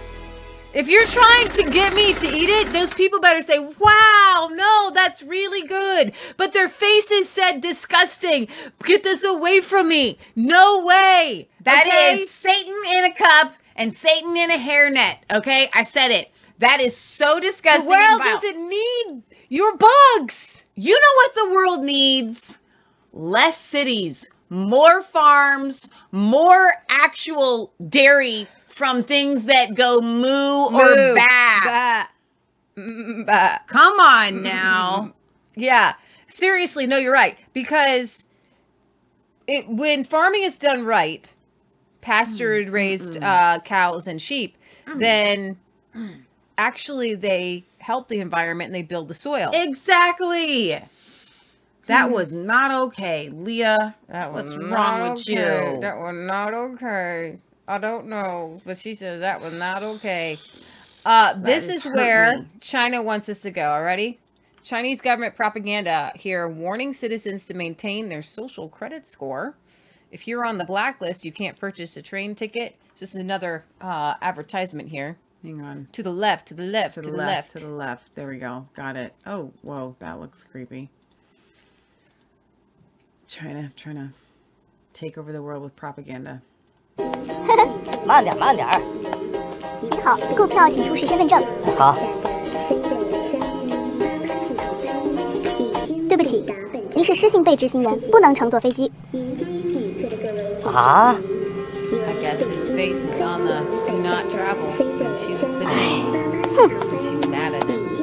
If you're trying to get me to eat it, those people better say, wow, no, that's really good. But their faces said disgusting. Get this away from me. No way. That is Satan in a cup. And Satan in a hairnet, okay? I said it. That is so disgusting. The world doesn't need your bugs. You know what the world needs? Less cities, more farms, more actual dairy from things that go moo or bah. Bah. Come on now. Yeah. Seriously, no, you're right. Because when farming is done right, pastured-raised cows and sheep, then actually they help the environment and they build the soil. Exactly. That was not okay, Leah. What's wrong with you? That was not okay. I don't know, but she says that was not okay. This is where China wants us to go. Already? Chinese government propaganda here warning citizens to maintain their social credit score. If you're on the blacklist, you can't purchase a train ticket. It's just another advertisement here. Hang on. To the left, to the left, to the left. To the left. There we go. Got it. Oh, whoa. That looks creepy. China trying to take over the world with propaganda. I guess his face is on the do not travel. And she looks at him. She's mad at him.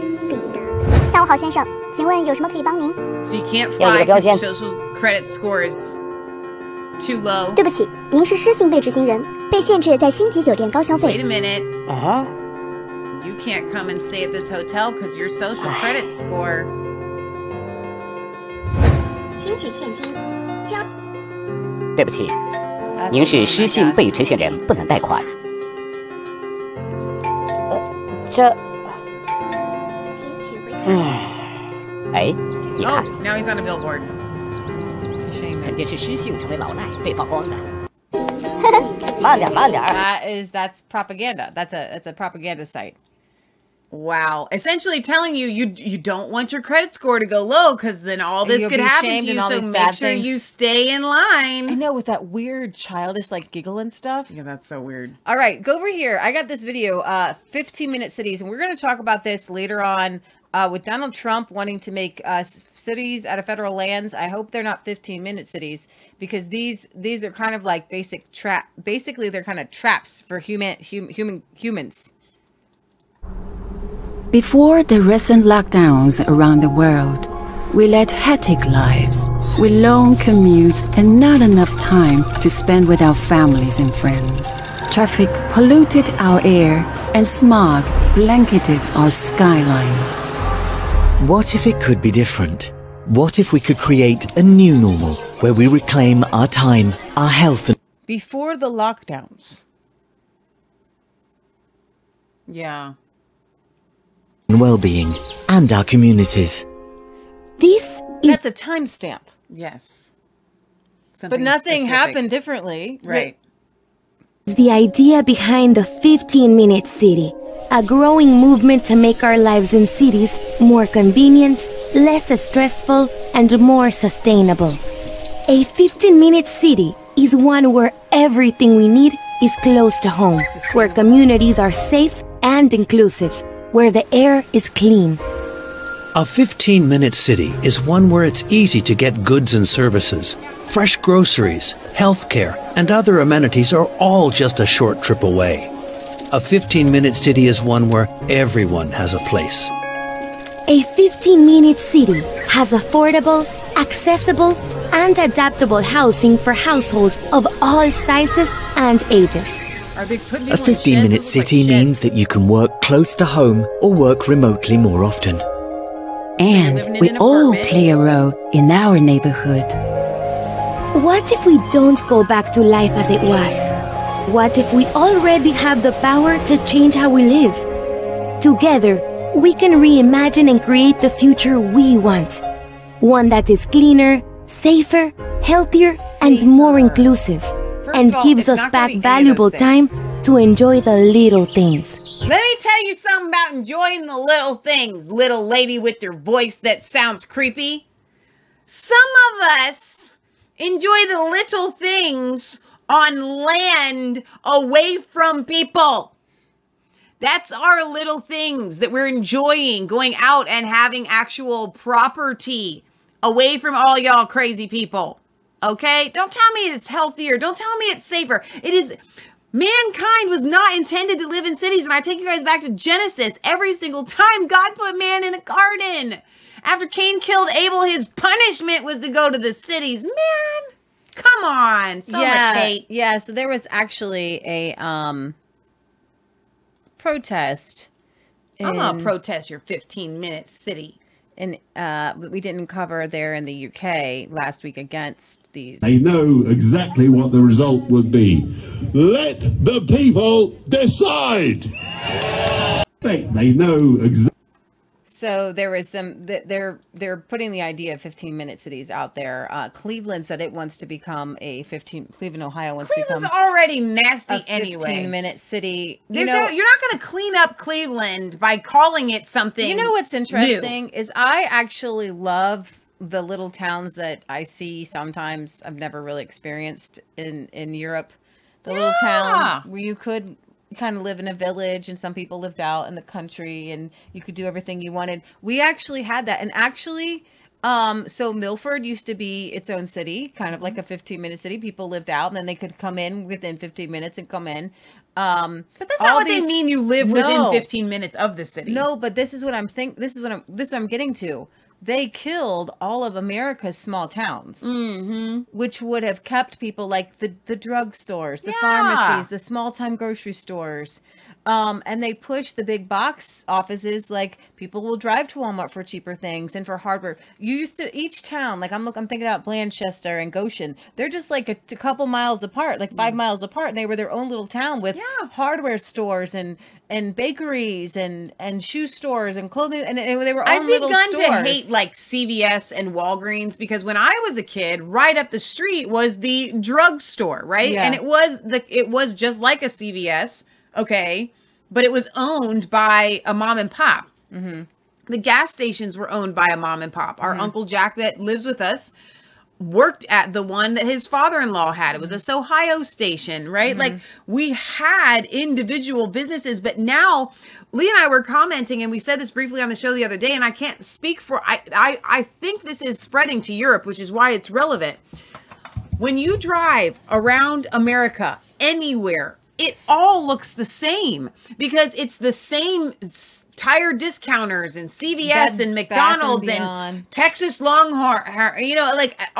So you can't fly because your social credit score is too low. Wait a minute. You can't come and stay at this hotel because your social credit score. Oh, now he's on a billboard. It's a shame. That's propaganda. That's a propaganda site. Wow. Essentially telling you don't want your credit score to go low because then all this could happen to you, so make sure you stay in line. I know, with that weird childish like giggle and stuff. Yeah, that's so weird. All right, go over here. I got this video, 15-minute cities, and we're going to talk about this later on with Donald Trump wanting to make cities out of federal lands. I hope they're not 15-minute cities because these are kind of like basic trap. Basically, they're kind of traps for humans. Before the recent lockdowns around the world, we led hectic lives, with long commutes and not enough time to spend with our families and friends. Traffic polluted our air and smog blanketed our skylines. What if it could be different? What if we could create a new normal where we reclaim our time, our health and... Before the lockdowns. Yeah. Well-being and our communities. That's a timestamp. Yes. Something but nothing specific. Happened differently. Right. The idea behind the 15-minute city, a growing movement to make our lives in cities more convenient, less stressful, and more sustainable. A 15-minute city is one where everything we need is close to home, where communities are safe and inclusive, where the air is clean. A 15-minute city is one where it's easy to get goods and services. Fresh groceries, healthcare, and other amenities are all just a short trip away. A 15-minute city is one where everyone has a place. A 15-minute city has affordable, accessible, and adaptable housing for households of all sizes and ages. A 15-minute city means that you can work close to home or work remotely more often. And we all play a role in our neighborhood. What if we don't go back to life as it was? What if we already have the power to change how we live? Together, we can reimagine and create the future we want. One that is cleaner, safer, healthier, and more inclusive. And gives us back valuable time to enjoy the little things. Let me tell you something about enjoying the little things, little lady with your voice that sounds creepy. Some of us enjoy the little things on land away from people. That's our little things that we're enjoying, going out and having actual property away from all y'all crazy people. Okay? Don't tell me it's healthier. Don't tell me it's safer. It is. Mankind was not intended to live in cities. And I take you guys back to Genesis. Every single time God put man in a garden. After Cain killed Abel, his punishment was to go to the cities. Man, come on. So much hate. Yeah, so there was actually a protest. I'm going to protest your 15-minute city. And we didn't cover there in the UK last week against these. They know exactly what the result would be. Let the people decide. They know exactly. So there was them. They're putting the idea of 15-minute cities out there. Cleveland said it wants to become a 15. Cleveland, Ohio wants to become. Cleveland's already nasty anyway. 15-minute city. You're not going to clean up Cleveland by calling it something. You know what's interesting is I actually love the little towns that I see sometimes. I've never really experienced in Europe. The little town where you could kind of live in a village, and some people lived out in the country, and you could do everything you wanted. We actually had that. And actually, so Milford used to be its own city, kind of like a 15-minute city. People lived out, and then they could come in within 15 minutes and come in. But that's not what they mean. You live within 15 minutes of the city. No, but this is what I'm thinking. This is what I'm getting to. They killed all of America's small towns, which would have kept people like the drugstores, the pharmacies, the small-time grocery stores. And they pushed the big box offices, like people will drive to Walmart for cheaper things and for hardware. You used to each town, like I'm thinking about Blanchester and Goshen. They're just like a couple miles apart, like 5 miles apart. And they were their own little town with hardware stores and bakeries and shoe stores and clothing. And they were own little stores. I've begun to hate like CVS and Walgreens because when I was a kid, right up the street was the drugstore, right? Yeah. And it was just like a CVS. Okay, but it was owned by a mom and pop. Mm-hmm. The gas stations were owned by a mom and pop. Our Uncle Jack that lives with us worked at the one that his father-in-law had. It was a Sohio station, right? Like we had individual businesses, but now Lee and I were commenting and we said this briefly on the show the other day, and I can't speak for, I think this is spreading to Europe, which is why it's relevant. When you drive around America, anywhere, it all looks the same because it's the same tire discounters and CVS and McDonald's and Texas Longhorn, like it's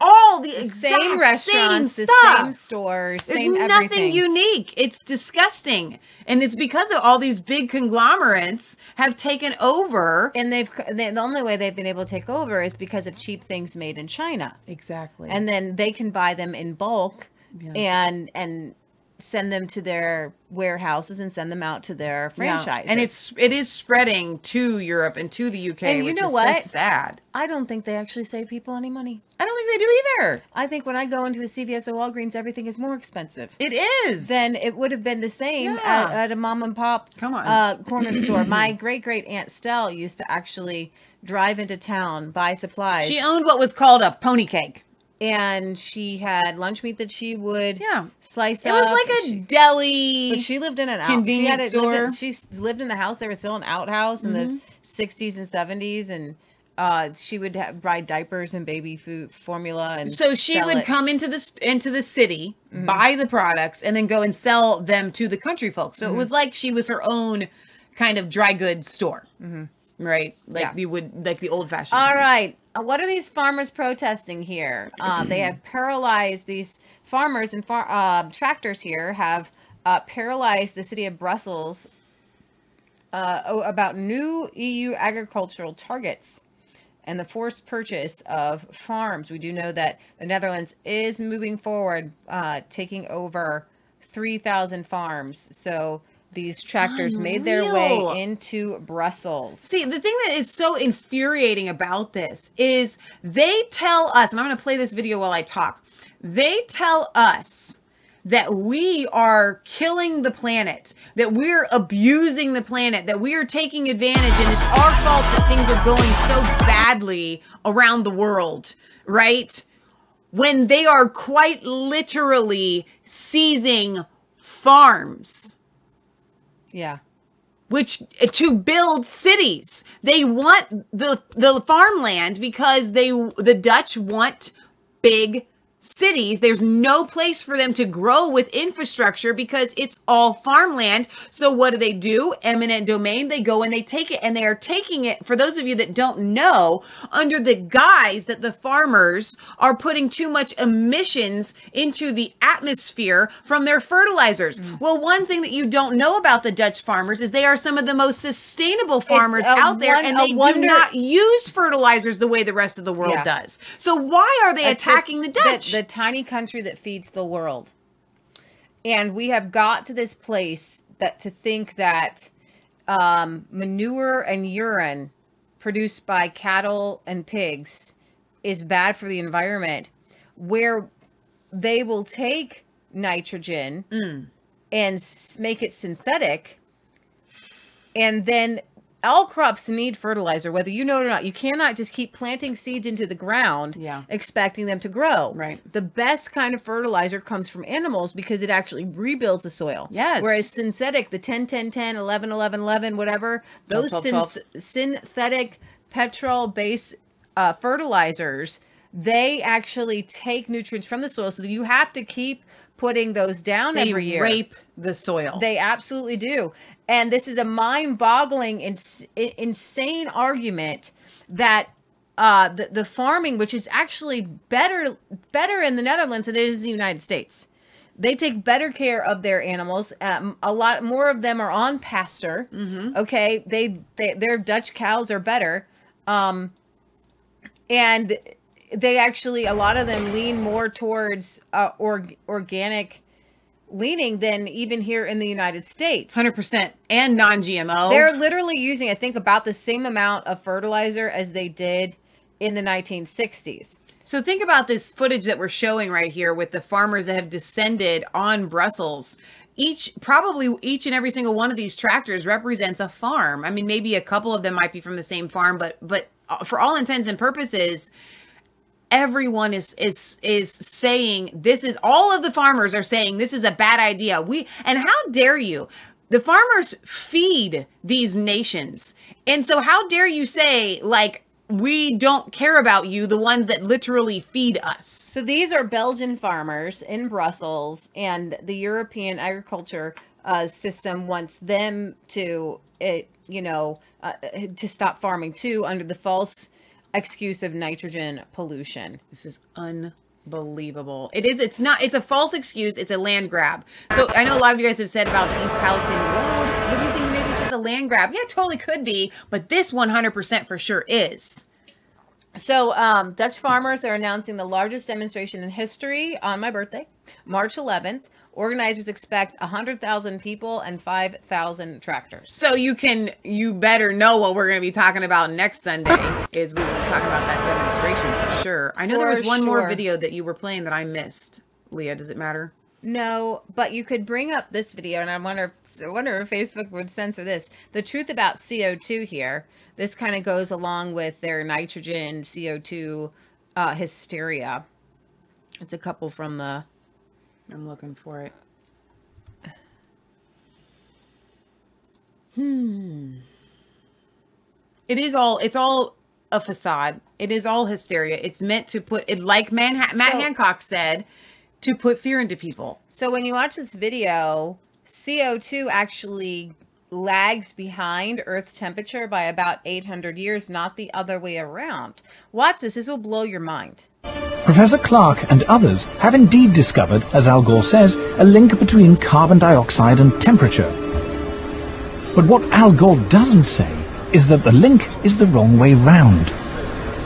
all the exact same restaurants, same stuff. The same stores, there's same everything. There's nothing unique. It's disgusting. And it's because of all these big conglomerates have taken over. And the only way they've been able to take over is because of cheap things made in China. Exactly. And then they can buy them in bulk and send them to their warehouses and send them out to their franchises. Yeah. And it is spreading to Europe and to the UK, and which is so sad. I don't think they actually save people any money. I don't think they do either. I think when I go into a CVS or Walgreens, everything is more expensive. It is. Then it would have been the same at a mom and pop corner store. My great aunt Stell used to actually drive into town, buy supplies. She owned what was called a pony cake. And she had lunch meat that she would slice up. It was like a deli. But she lived in an convenience store. She lived in the house. There was still an outhouse in the 60s and 70s. And she would buy diapers and baby food formula. And so she would come into the city, buy the products, and then go and sell them to the country folks. So it was like she was her own kind of dry goods store. Mm-hmm. Right? Like the old fashioned. All right. What are these farmers protesting here? They have paralyzed these farmers and tractors here have paralyzed the city of Brussels about new EU agricultural targets and the forced purchase of farms. We do know that the Netherlands is moving forward, taking over 3,000 farms. So these tractors made their way into Brussels. See, the thing that is so infuriating about this is they tell us, and I'm going to play this video while I talk. They tell us that we are killing the planet, that we're abusing the planet, that we are taking advantage, and it's our fault that things are going so badly around the world, right? When they are quite literally seizing farms. Yeah. Which to build cities. They want the farmland because the Dutch want big cities. There's no place for them to grow with infrastructure because it's all farmland. So what do? Eminent domain. They go and they take it, and they are taking it, for those of you that don't know, under the guise that the farmers are putting too much emissions into the atmosphere from their fertilizers. Well, one thing that you don't know about the Dutch farmers is they are some of the most sustainable farmers out there, and they do not use fertilizers the way the rest of the world does. So why are they attacking the Dutch? The tiny country that feeds the world. And we have got to this place that to think that manure and urine produced by cattle and pigs is bad for the environment, where they will take nitrogen and make it synthetic. And then all crops need fertilizer, whether you know it or not. You cannot just keep planting seeds into the ground expecting them to grow. Right. The best kind of fertilizer comes from animals because it actually rebuilds the soil. Yes. Whereas synthetic, the 10, 10, 10, 11, 11, 11, whatever, those 12, 12, 12. Synthetic petrol-based fertilizers, they actually take nutrients from the soil. So you have to keep putting those down every year. They rape the soil. They absolutely do. And this is a mind-boggling, insane argument that the farming, which is actually better in the Netherlands than it is in the United States. They take better care of their animals. A lot more of them are on pasture. Mm-hmm. Okay, their Dutch cows are better, and they actually, a lot of them lean more towards organic leaning than even here in the United States. 100%. And non-GMO. They're literally using, I think, about the same amount of fertilizer as they did in the 1960s. So think about this footage that we're showing right here with the farmers that have descended on Brussels. Each and every single one of these tractors represents a farm. I mean, maybe a couple of them might be from the same farm, but for all intents and purposes, everyone is saying this is, all of the farmers are saying this is a bad idea. And how dare you? The farmers feed these nations. And so how dare you say, like, we don't care about you, the ones that literally feed us. So these are Belgian farmers in Brussels, and the European agriculture system wants them to stop farming too, under the false excuse of nitrogen pollution. This is unbelievable. It's a false excuse. It's a land grab. So I know a lot of you guys have said about the East Palestinian Road. What do you think? Maybe it's just a land grab. Yeah, it totally could be, but this 100% for sure is. So Dutch farmers are announcing the largest demonstration in history on my birthday, March 11th. Organizers expect 100,000 people and 5,000 tractors. So you better know what we're going to be talking about next Sunday is we will talk about that demonstration for sure. I know there was one more video that you were playing that I missed. Leah, does it matter? No, but you could bring up this video, and I wonder if Facebook would censor this. The truth about CO2 here. This kind of goes along with their nitrogen CO2 hysteria. It's a couple from the... I'm looking for it. It's all a facade. It is all hysteria. It's meant to put it, like Matt Hancock said, to put fear into people. So when you watch this video, CO2 actually lags behind Earth temperature by about 800 years, not the other way around. Watch this. This will blow your mind. Professor Clark and others have indeed discovered, as Al Gore says, a link between carbon dioxide and temperature. But what Al Gore doesn't say is that the link is the wrong way round.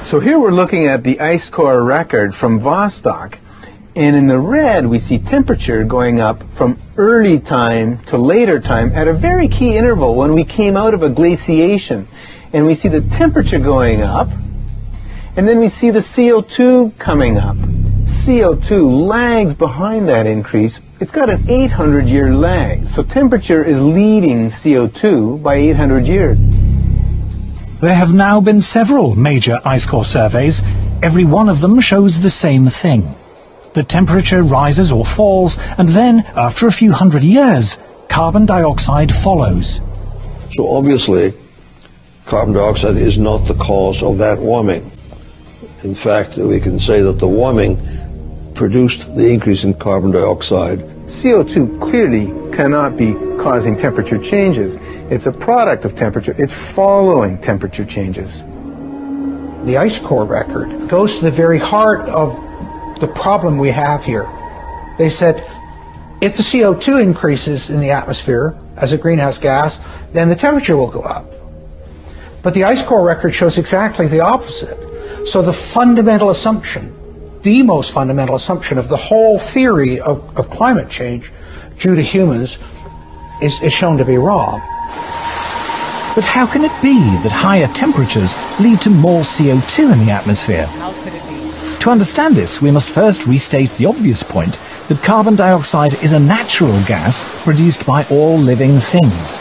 So here we're looking at the ice core record from Vostok, and in the red we see temperature going up from early time to later time at a very key interval when we came out of a glaciation. And we see the temperature going up, and then we see the CO2 coming up. CO2 lags behind that increase. It's got an 800-year lag, so temperature is leading CO2 by 800 years. There have now been several major ice core surveys. Every one of them shows the same thing. The temperature rises or falls, and then, after a few hundred years, carbon dioxide follows. So obviously, carbon dioxide is not the cause of that warming. In fact, we can say that the warming produced the increase in carbon dioxide. CO2 clearly cannot be causing temperature changes. It's a product of temperature. It's following temperature changes. The ice core record goes to the very heart of the problem we have here. They said, if the CO2 increases in the atmosphere as a greenhouse gas, then the temperature will go up. But the ice core record shows exactly the opposite. So the fundamental assumption, the most fundamental assumption of the whole theory of climate change due to humans is shown to be wrong. But how can it be that higher temperatures lead to more CO2 in the atmosphere? How could it be? To understand this, we must first restate the obvious point that carbon dioxide is a natural gas produced by all living things.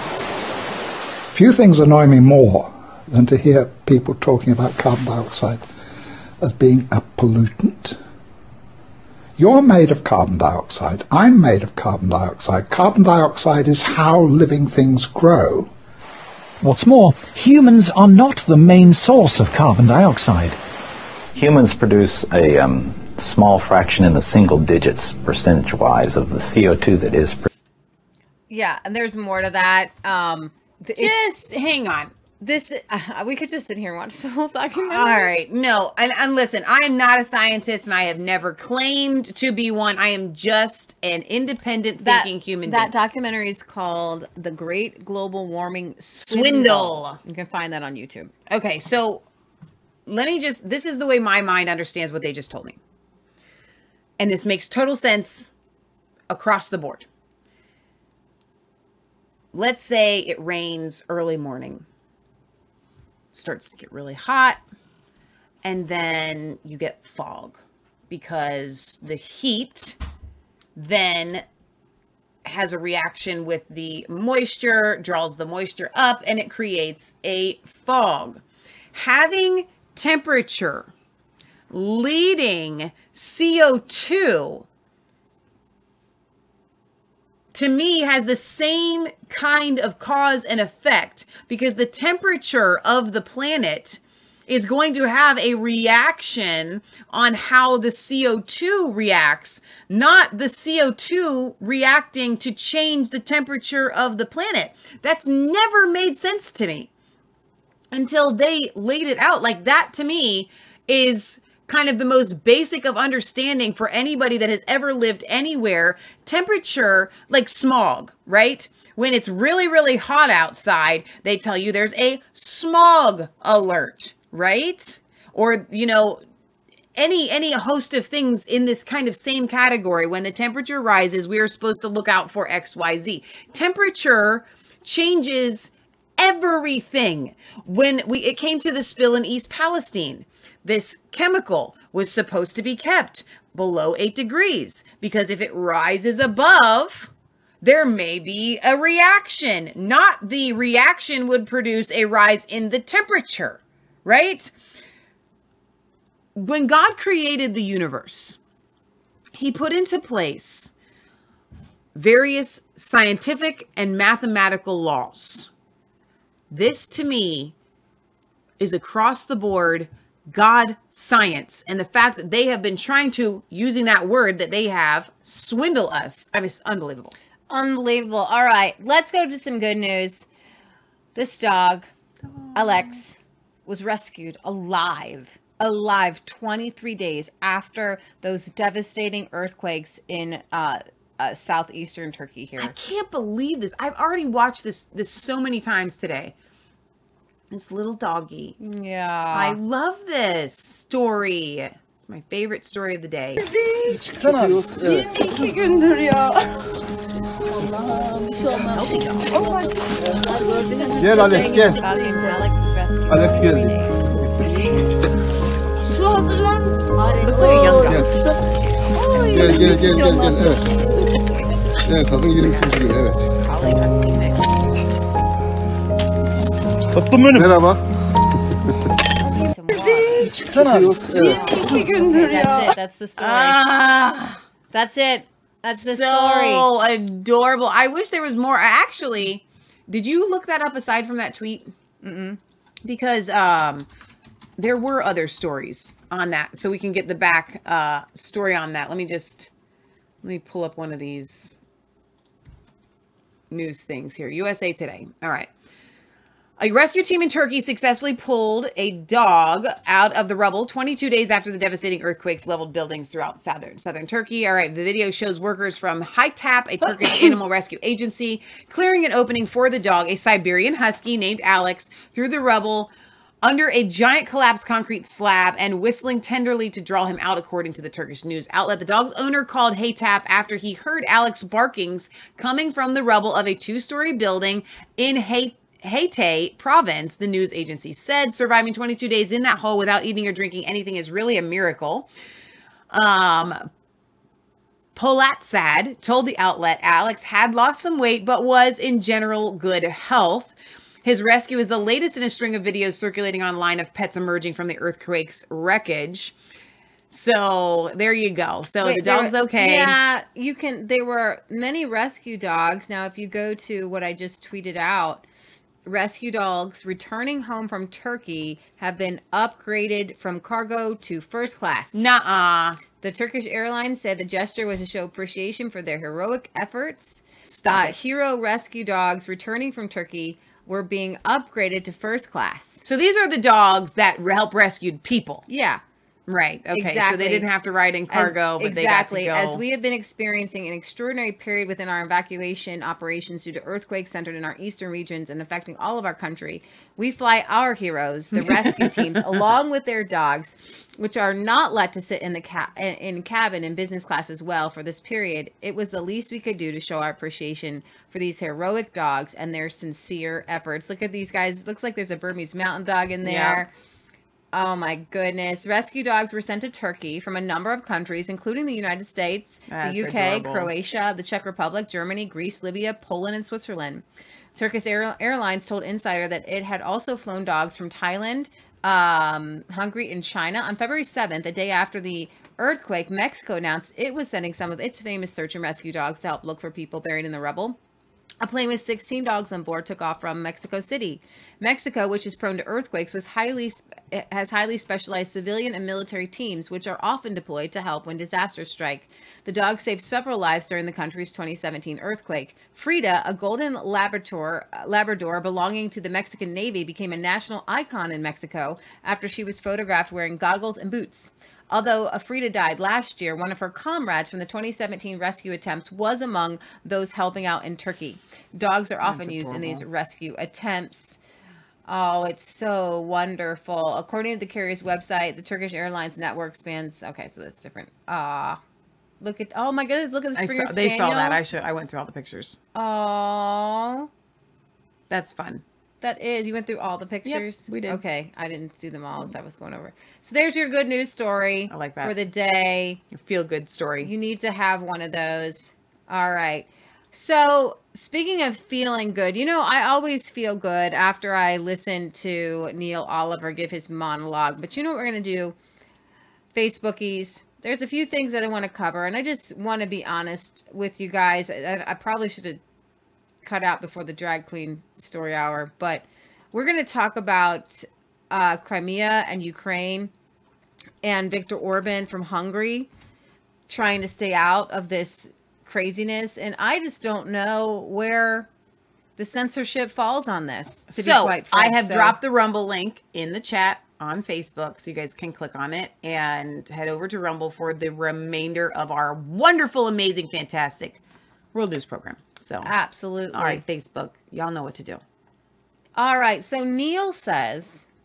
Few things annoy me more than to hear people talking about carbon dioxide as being a pollutant. You're made of carbon dioxide. I'm made of carbon dioxide. Carbon dioxide is how living things grow. What's more, humans are not the main source of carbon dioxide. Humans produce a small fraction in the single digits, percentage-wise, of the CO2 that is produced. Yeah, and there's more to that. Just hang on. This we could just sit here and watch the whole documentary. All right, no, and listen, I am not a scientist, and I have never claimed to be one. I am just an independent thinking human being. That documentary is called "The Great Global Warming Swindle." You can find that on YouTube. Okay, so let me just. This is the way my mind understands what they just told me, and this makes total sense across the board. Let's say it rains early morning. Starts to get really hot, and then you get fog because the heat then has a reaction with the moisture, draws the moisture up, and it creates a fog. Having temperature leading CO2 to me has the same kind of cause and effect, because the temperature of the planet is going to have a reaction on how the CO2 reacts, not the CO2 reacting to change the temperature of the planet. That's never made sense to me until they laid it out like that. To me is kind of the most basic of understanding for anybody that has ever lived anywhere. Temperature, like smog, right? When it's really, really hot outside, they tell you there's a smog alert, right? Or, you know, any host of things in this kind of same category. When the temperature rises, we are supposed to look out for X, Y, Z. Temperature changes everything. When it came to the spill in East Palestine, this chemical was supposed to be kept below 8 degrees, because if it rises above, there may be a reaction. Not the reaction would produce a rise in the temperature, right? When God created the universe, he put into place various scientific and mathematical laws. This, to me, is across the board God science, and the fact that they have been trying to, using that word that they have, swindle us. I mean, it's unbelievable. Unbelievable. All right, let's go to some good news. This dog, Alex, was rescued alive 23 days after those devastating earthquakes in southeastern Turkey here. I can't believe this. I've already watched this so many times today. This little doggy. Yeah. I love this story. It's my favorite story of the day. Çıksana. 22 gündür ya. Vallahi bir şey olmaz. Gel Alex gel. Alex geldi. Su hazırlar mısın? Gel. Evet. Evet kadın 22 gün evet. Tatlım benim. Merhaba. Çıksana. 22 gündür ya. That's it. That's the story. So adorable. I wish there was more. Actually, did you look that up aside from that tweet? Mm-mm. Because there were other stories on that. So we can get the back story on that. Let me pull up one of these news things here. USA Today. All right. A rescue team in Turkey successfully pulled a dog out of the rubble 22 days after the devastating earthquakes leveled buildings throughout southern Turkey. All right, the video shows workers from Haytap, a Turkish animal rescue agency, clearing an opening for the dog, a Siberian husky named Alex, through the rubble under a giant collapsed concrete slab and whistling tenderly to draw him out, according to the Turkish news outlet. The dog's owner called Haytap after he heard Alex's barkings coming from the rubble of a two-story building in Haytap province, the news agency said. Surviving 22 days in that hole without eating or drinking anything is really a miracle. Polatsad told the outlet Alex had lost some weight but was in general good health. His rescue is the latest in a string of videos circulating online of pets emerging from the earthquake's wreckage. So there you go. So wait, the dog's okay. Yeah, you can. There were many rescue dogs. Now, if you go to what I just tweeted out, rescue dogs returning home from Turkey have been upgraded from cargo to first class. Nuh-uh. The Turkish airline said the gesture was to show appreciation for their heroic efforts. Stop it. Hero rescue dogs returning from Turkey were being upgraded to first class. So these are the dogs that help rescued people. Yeah. Right. Okay. Exactly. So they didn't have to ride in cargo, but exactly, they got to go. As we have been experiencing an extraordinary period within our evacuation operations due to earthquakes centered in our eastern regions and affecting all of our country, we fly our heroes, the rescue teams, along with their dogs, which are not let to sit in the cabin in business class as well for this period. It was the least we could do to show our appreciation for these heroic dogs and their sincere efforts. Look at these guys. It looks like there's a Burmese mountain dog in there. Yeah. Oh, my goodness. Rescue dogs were sent to Turkey from a number of countries, including the United States, the UK, adorable. Croatia, the Czech Republic, Germany, Greece, Libya, Poland, and Switzerland. Turkish Airlines told Insider that it had also flown dogs from Thailand, Hungary, and China. On February 7th, the day after the earthquake, Mexico announced it was sending some of its famous search and rescue dogs to help look for people buried in the rubble. A plane with 16 dogs on board took off from Mexico City. Mexico, which is prone to earthquakes, has highly specialized civilian and military teams, which are often deployed to help when disasters strike. The dogs saved several lives during the country's 2017 earthquake. Frida, a golden Labrador belonging to the Mexican Navy, became a national icon in Mexico after she was photographed wearing goggles and boots. Although Frida died last year, one of her comrades from the 2017 rescue attempts was among those helping out in Turkey. Dogs are often used in these rescue attempts. Oh, it's so wonderful. According to the carrier's website, the Turkish Airlines network spans... Okay, so that's different. Look at... Oh, my goodness. Look at the Springer Spaniel. They saw that. I went through all the pictures. Oh. That's fun. That is. You went through all the pictures? Yep, we did. Okay. I didn't see them all as I was going over. So there's your good news story. I like that. For the day. Your feel-good story. You need to have one of those. All right. So speaking of feeling good, you know, I always feel good after I listen to Neil Oliver give his monologue. But you know what we're going to do? Facebookies. There's a few things that I want to cover. And I just want to be honest with you guys. I probably should have cut out before the drag queen story hour, but we're going to talk about Crimea and Ukraine and Viktor Orbán from Hungary trying to stay out of this craziness. And I just don't know where the censorship falls on this. To be quite frank, I have dropped the Rumble link in the chat on Facebook, so you guys can click on it and head over to Rumble for the remainder of our wonderful, amazing, fantastic World News program. So absolutely. All right, Facebook, y'all know what to do. All right, so Neil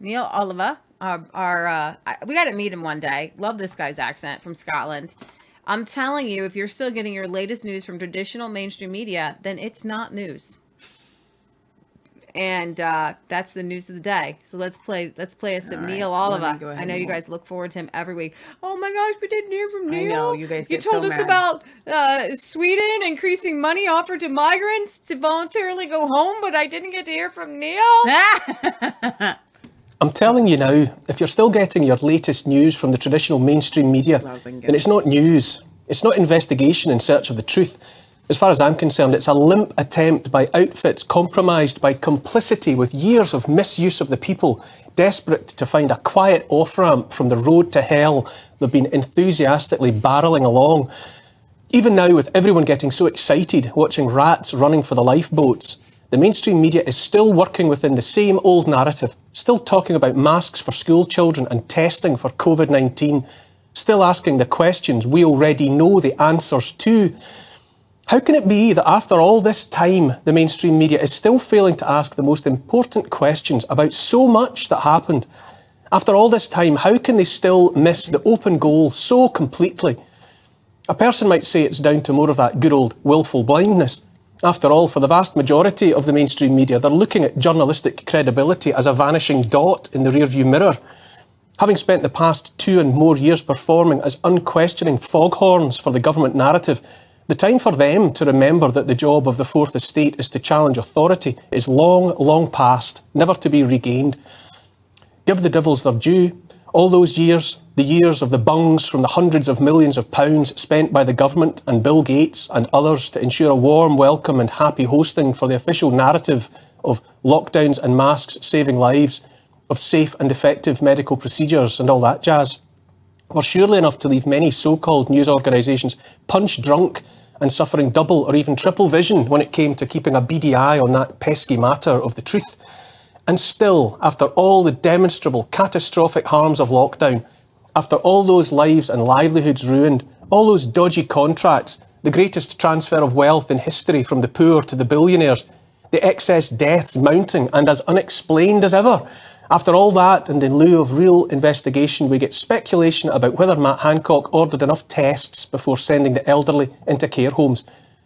Oliver, we got to meet him one day. Love this guy's accent from Scotland. I'm telling you, if you're still getting your latest news from traditional mainstream media, then it's not news. And that's the news of the day. So let's play us the Neil Oliver. I know you guys look forward to him every week. Oh my gosh, we didn't hear from Neil. I know, you guys get so mad. You told us about Sweden increasing money offered to migrants to voluntarily go home, but I didn't get to hear from Neil. I'm telling you now, if you're still getting your latest news from the traditional mainstream media, then it's not news. It's not investigation in search of the truth. As far as I'm concerned, it's a limp attempt by outfits compromised by complicity with years of misuse of the people, desperate to find a quiet off-ramp from the road to hell they've been enthusiastically barrelling along. Even now, with everyone getting so excited watching rats running for the lifeboats, the mainstream media is still working within the same old narrative, still talking about masks for school children and testing for COVID-19, still asking the questions we already know the answers to. How can it be that after all this time, the mainstream media is still failing to ask the most important questions about so much that happened? After all this time, how can they still miss the open goal so completely? A person might say it's down to more of that good old willful blindness. After all, for the vast majority of the mainstream media, they're looking at journalistic credibility as a vanishing dot in the rearview mirror. Having spent the past 2 and more years performing as unquestioning foghorns for the government narrative, the time for them to remember that the job of the Fourth Estate is to challenge authority is long, long past, never to be regained. Give the devils their due. All those years, the years of the bungs from the hundreds of millions of pounds spent by the government and Bill Gates and others to ensure a warm welcome and happy hosting for the official narrative of lockdowns and masks saving lives, of safe and effective medical procedures and all that jazz, were surely enough to leave many so-called news organisations punch drunk and suffering double or even triple vision when it came to keeping a beady eye on that pesky matter of the truth. And still, after all the demonstrable catastrophic harms of lockdown, after all those lives and livelihoods ruined, all those dodgy contracts, the greatest transfer of wealth in history from the poor to the billionaires, the excess deaths mounting and as unexplained as ever, after all that, and in lieu of real investigation, we get speculation about whether Matt Hancock ordered enough tests before sending the elderly into care homes,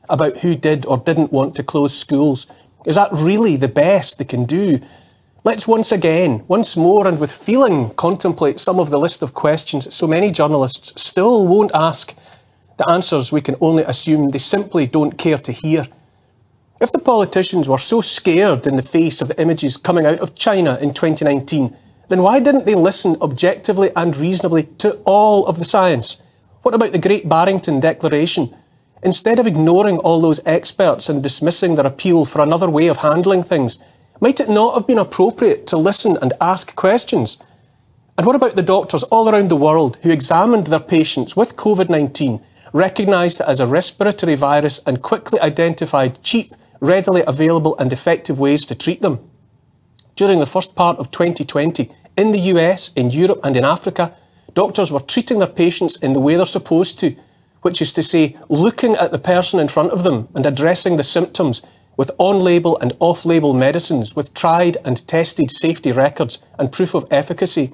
about who did or didn't want to close schools. Is that really the best they can do? Let's once again, once more and with feeling, contemplate some of the list of questions so many journalists still won't ask, the answers we can only assume they simply don't care to hear. If the politicians were so scared in the face of the images coming out of China in 2019, then why didn't they listen objectively and reasonably to all of the science? What about the Great Barrington Declaration? Instead of ignoring all those experts and dismissing their appeal for another way of handling things, might it not have been appropriate to listen and ask questions? And what about the doctors all around the world who examined their patients with COVID-19, recognised it as a respiratory virus and quickly identified cheap, readily available and effective ways to treat them? During the first part of 2020, in the US, in Europe and in Africa, doctors were treating their patients in the way they're supposed to, which is to say, looking at the person in front of them and addressing the symptoms with on-label and off-label medicines, with tried and tested safety records and proof of efficacy.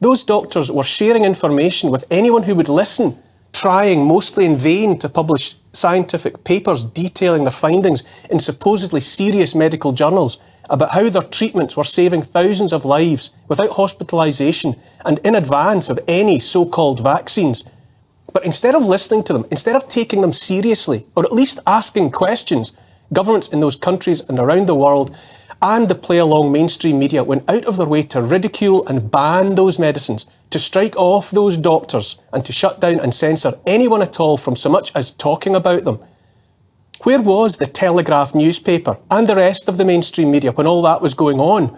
Those doctors were sharing information with anyone who would listen, trying mostly in vain to publish scientific papers detailing their findings in supposedly serious medical journals about how their treatments were saving thousands of lives without hospitalisation and in advance of any so-called vaccines. But instead of listening to them, instead of taking them seriously, or at least asking questions, governments in those countries and around the world and the play-along mainstream media went out of their way to ridicule and ban those medicines, to strike off those doctors and to shut down and censor anyone at all from so much as talking about them. Where was the Telegraph newspaper and the rest of the mainstream media when all that was going on?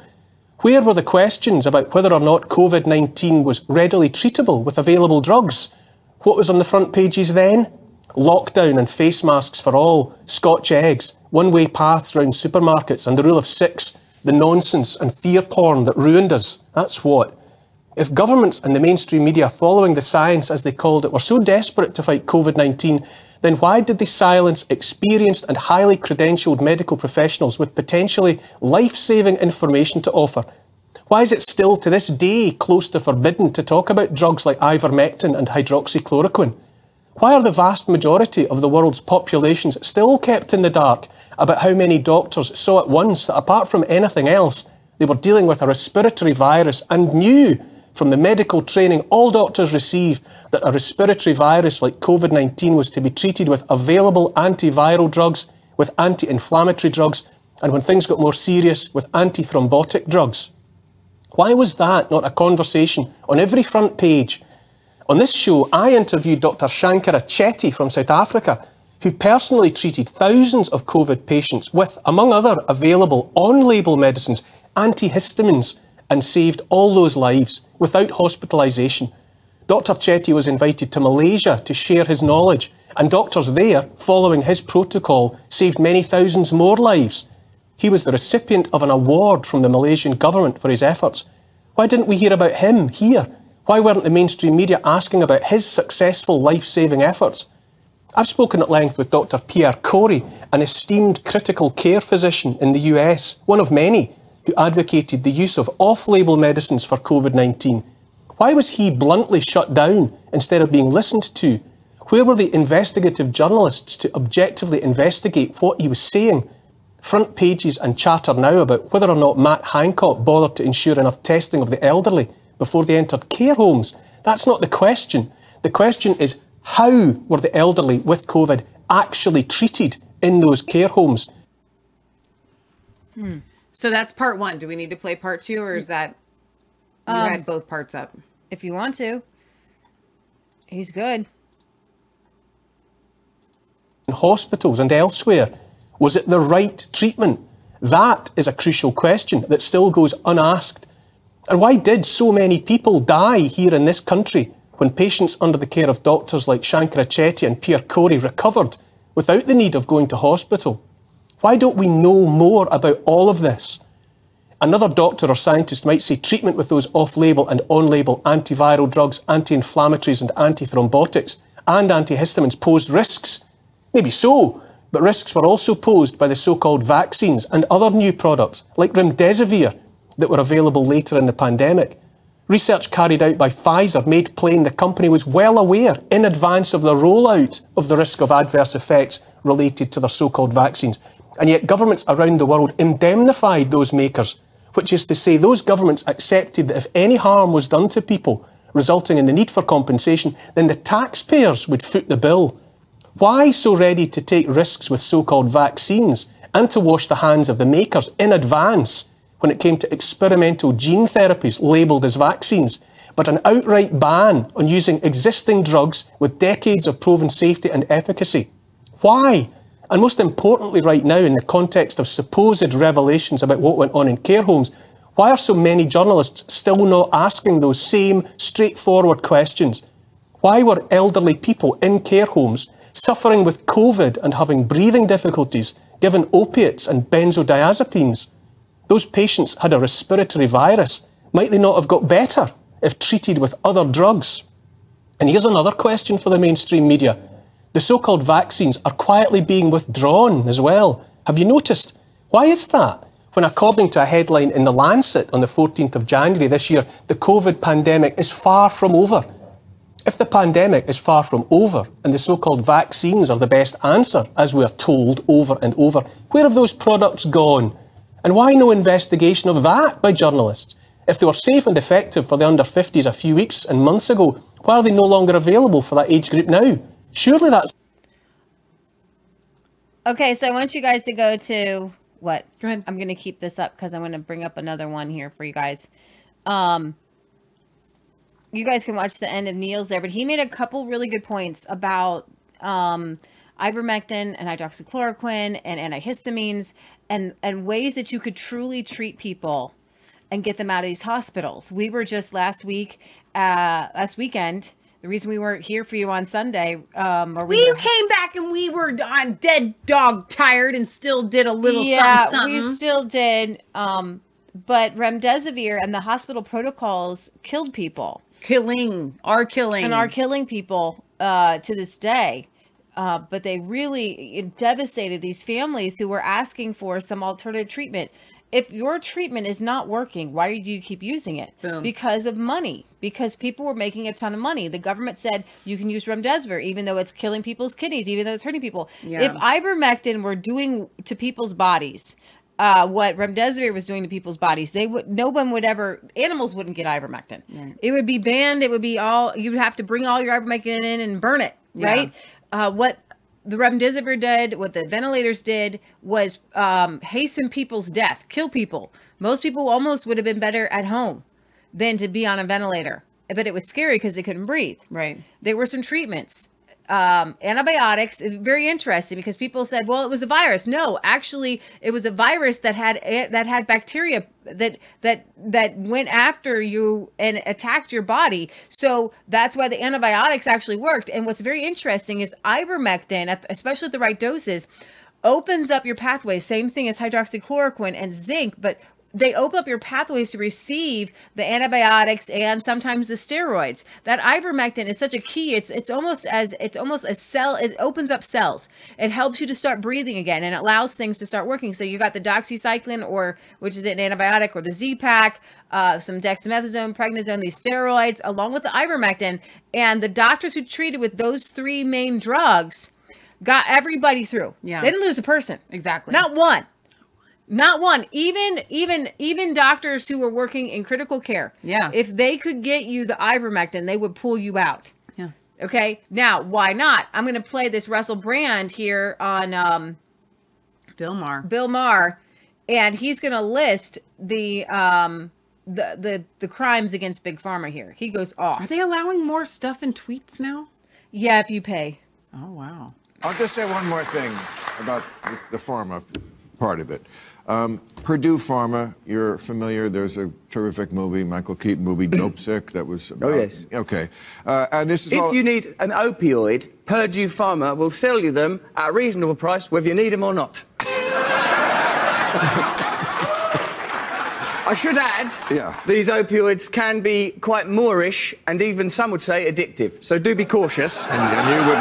Where were the questions about whether or not COVID-19 was readily treatable with available drugs? What was on the front pages then? Lockdown and face masks for all, Scotch eggs, one-way paths round supermarkets and the rule of 6, the nonsense and fear porn that ruined us. That's what. If governments and the mainstream media following the science, as they called it, were so desperate to fight COVID-19, then why did they silence experienced and highly credentialed medical professionals with potentially life-saving information to offer? Why is it still to this day close to forbidden to talk about drugs like ivermectin and hydroxychloroquine? Why are the vast majority of the world's populations still kept in the dark about how many doctors saw at once that, apart from anything else, they were dealing with a respiratory virus and knew from the medical training all doctors receive that a respiratory virus like COVID-19 was to be treated with available antiviral drugs, with anti-inflammatory drugs, and when things got more serious, with antithrombotic drugs? Why was that not a conversation on every front page? On this show, I interviewed Dr. Shankara Chetty from South Africa, who personally treated thousands of COVID patients with, among other available on-label medicines, antihistamines, and saved all those lives without hospitalisation. Dr. Chetty was invited to Malaysia to share his knowledge, and doctors there, following his protocol, saved many thousands more lives. He was the recipient of an award from the Malaysian government for his efforts. Why didn't we hear about him here? Why weren't the mainstream media asking about his successful life-saving efforts? I've spoken at length with Dr. Pierre Corey, an esteemed critical care physician in the US, one of many, who advocated the use of off-label medicines for COVID-19. Why was he bluntly shut down instead of being listened to? Where were the investigative journalists to objectively investigate what he was saying? Front pages and chatter now about whether or not Matt Hancock bothered to ensure enough testing of the elderly before they entered care homes. That's not the question. The question is, how were the elderly with COVID actually treated in those care homes? So that's part one. Do we need to play part two, or is that you had both parts up? If you want to. He's good. In hospitals and elsewhere, was it the right treatment? That is a crucial question that still goes unasked. And why did so many people die here in this country when patients under the care of doctors like Shankara Chetty and Pierre Corey recovered without the need of going to hospital? Why don't we know more about all of this? Another doctor or scientist might say treatment with those off-label and on-label antiviral drugs, anti-inflammatories and antithrombotics and antihistamines posed risks. Maybe so, but risks were also posed by the so-called vaccines and other new products like remdesivir that were available later in the pandemic. Research carried out by Pfizer made plain the company was well aware in advance of the rollout of the risk of adverse effects related to their so-called vaccines. And yet governments around the world indemnified those makers, which is to say those governments accepted that if any harm was done to people, resulting in the need for compensation, then the taxpayers would foot the bill. Why so ready to take risks with so-called vaccines and to wash the hands of the makers in advance when it came to experimental gene therapies labelled as vaccines, but an outright ban on using existing drugs with decades of proven safety and efficacy? Why? And most importantly right now, in the context of supposed revelations about what went on in care homes, why are so many journalists still not asking those same straightforward questions? Why were elderly people in care homes suffering with COVID and having breathing difficulties, given opiates and benzodiazepines? Those patients had a respiratory virus. Might they not have got better if treated with other drugs? And here's another question for the mainstream media. The so-called vaccines are quietly being withdrawn as well. Have you noticed? Why is that? When, according to a headline in The Lancet on the 14th of January this year, the COVID pandemic is far from over. If the pandemic is far from over and the so-called vaccines are the best answer, as we are told over and over, where have those products gone? And why no investigation of that by journalists? If they were safe and effective for the under 50s a few weeks and months ago, why are they no longer available for that age group now? Surely that's... Okay, so I want you guys to go to... What? Go ahead. I'm going to keep this up because I'm going to bring up another one here for you guys. You guys can watch the end of Neil's there, but he made a couple really good points about ivermectin and hydroxychloroquine and antihistamines and ways that you could truly treat people and get them out of these hospitals. We were just last weekend, the reason we weren't here for you on Sunday. You came back and we were on dead dog tired and still did a little something. Yeah, we still did. But remdesivir and the hospital protocols killed people. Are killing people to this day. But they really devastated these families who were asking for some alternative treatment. If your treatment is not working, why do you keep using it? Boom. Because of money. Because people were making a ton of money. The government said you can use remdesivir, even though it's killing people's kidneys, even though it's hurting people. Yeah. If ivermectin were doing to people's bodies what remdesivir was doing to people's bodies, animals wouldn't get ivermectin. Right. It would be banned. It would be all, you would have to bring all your ivermectin in and burn it, right? What the remdesivir did, what the ventilators did, was hasten people's death, kill people. Most people almost would have been better at home than to be on a ventilator but it was scary because they couldn't breathe. Right. There were some treatments. Antibiotics, very interesting, because people said, well, it was a virus. No, actually, it was a virus that had bacteria that went after you and attacked your body. So that's why the antibiotics actually worked. And what's very interesting is ivermectin, especially at the right doses, opens up your pathways. Same thing as hydroxychloroquine and zinc, but they open up your pathways to receive the antibiotics and sometimes the steroids. That ivermectin is such a key. It's almost a cell. It opens up cells. It helps you to start breathing again and it allows things to start working. So you got the doxycycline, which is an antibiotic, or the Z-Pak, some dexamethasone, prednisone, these steroids, along with the ivermectin. And the doctors who treated with those three main drugs got everybody through. Yeah. They didn't lose a person. Exactly. Not one. Not one. Even doctors who were working in critical care. Yeah. If they could get you the ivermectin, they would pull you out. Yeah. Okay. Now, why not? I'm going to play this Russell Brand here on Bill Maher, and he's going to list the crimes against Big Pharma here. He goes off. Are they allowing more stuff in tweets now? Yeah, if you pay. Oh, wow. I'll just say one more thing about the pharma part of it. Purdue Pharma, you're familiar. There's a terrific movie, Michael Keaton movie, Dope Sick, that was about... Oh, yes. Okay. And this is If you need an opioid, Purdue Pharma will sell you them at a reasonable price, whether you need them or not. I should add, These opioids can be quite moorish and even, some would say, addictive. So do be cautious. And you would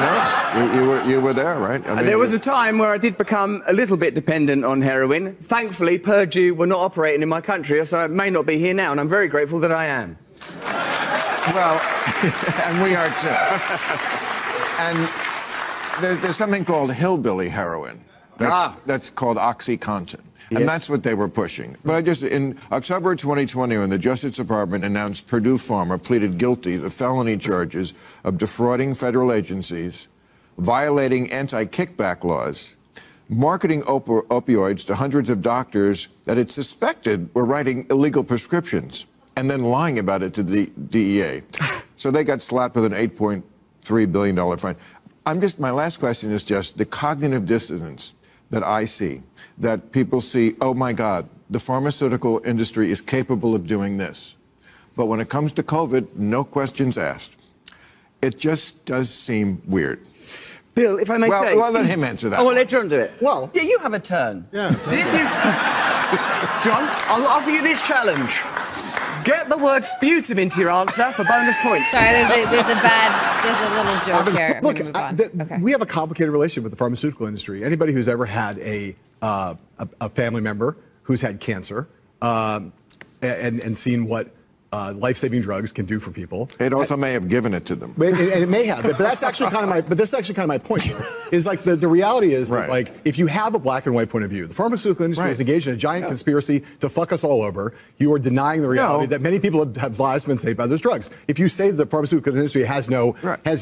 know. You were there, right? I mean, there was a time where I did become a little bit dependent on heroin. Thankfully, Purdue were not operating in my country, so I may not be here now, and I'm very grateful that I am. Well, and we are too. And there's something called hillbilly heroin. That's called OxyContin. And that's what they were pushing. But in October 2020, when the Justice Department announced Purdue Pharma pleaded guilty to felony charges of defrauding federal agencies, violating anti-kickback laws, marketing opioids to hundreds of doctors that it suspected were writing illegal prescriptions, and then lying about it to the DEA. So they got slapped with an $8.3 billion fine. My last question is just the cognitive dissonance that I see, that people see, oh my God, the pharmaceutical industry is capable of doing this. But when it comes to COVID, no questions asked. It just does seem weird. Bill, if I may say... Well, I'll let him answer that. Oh, I'll let John do it. Well... Yeah, you have a turn. Yeah. See if you... John, I'll offer you this challenge. Get the word sputum into your answer for bonus points. Sorry, there's a little joke here. Look, we have a complicated relationship with the pharmaceutical industry. Anybody who's ever had a family member who's had cancer and seen what life-saving drugs can do for people. It also may have given it to them. And it may have, but that's actually kind of my. But that's actually kind of my point. Is like the reality is that like if you have a black and white point of view, the pharmaceutical industry is engaged in a giant conspiracy to fuck us all over. You are denying the reality that many people have lives been saved by those drugs. If you say that the pharmaceutical industry has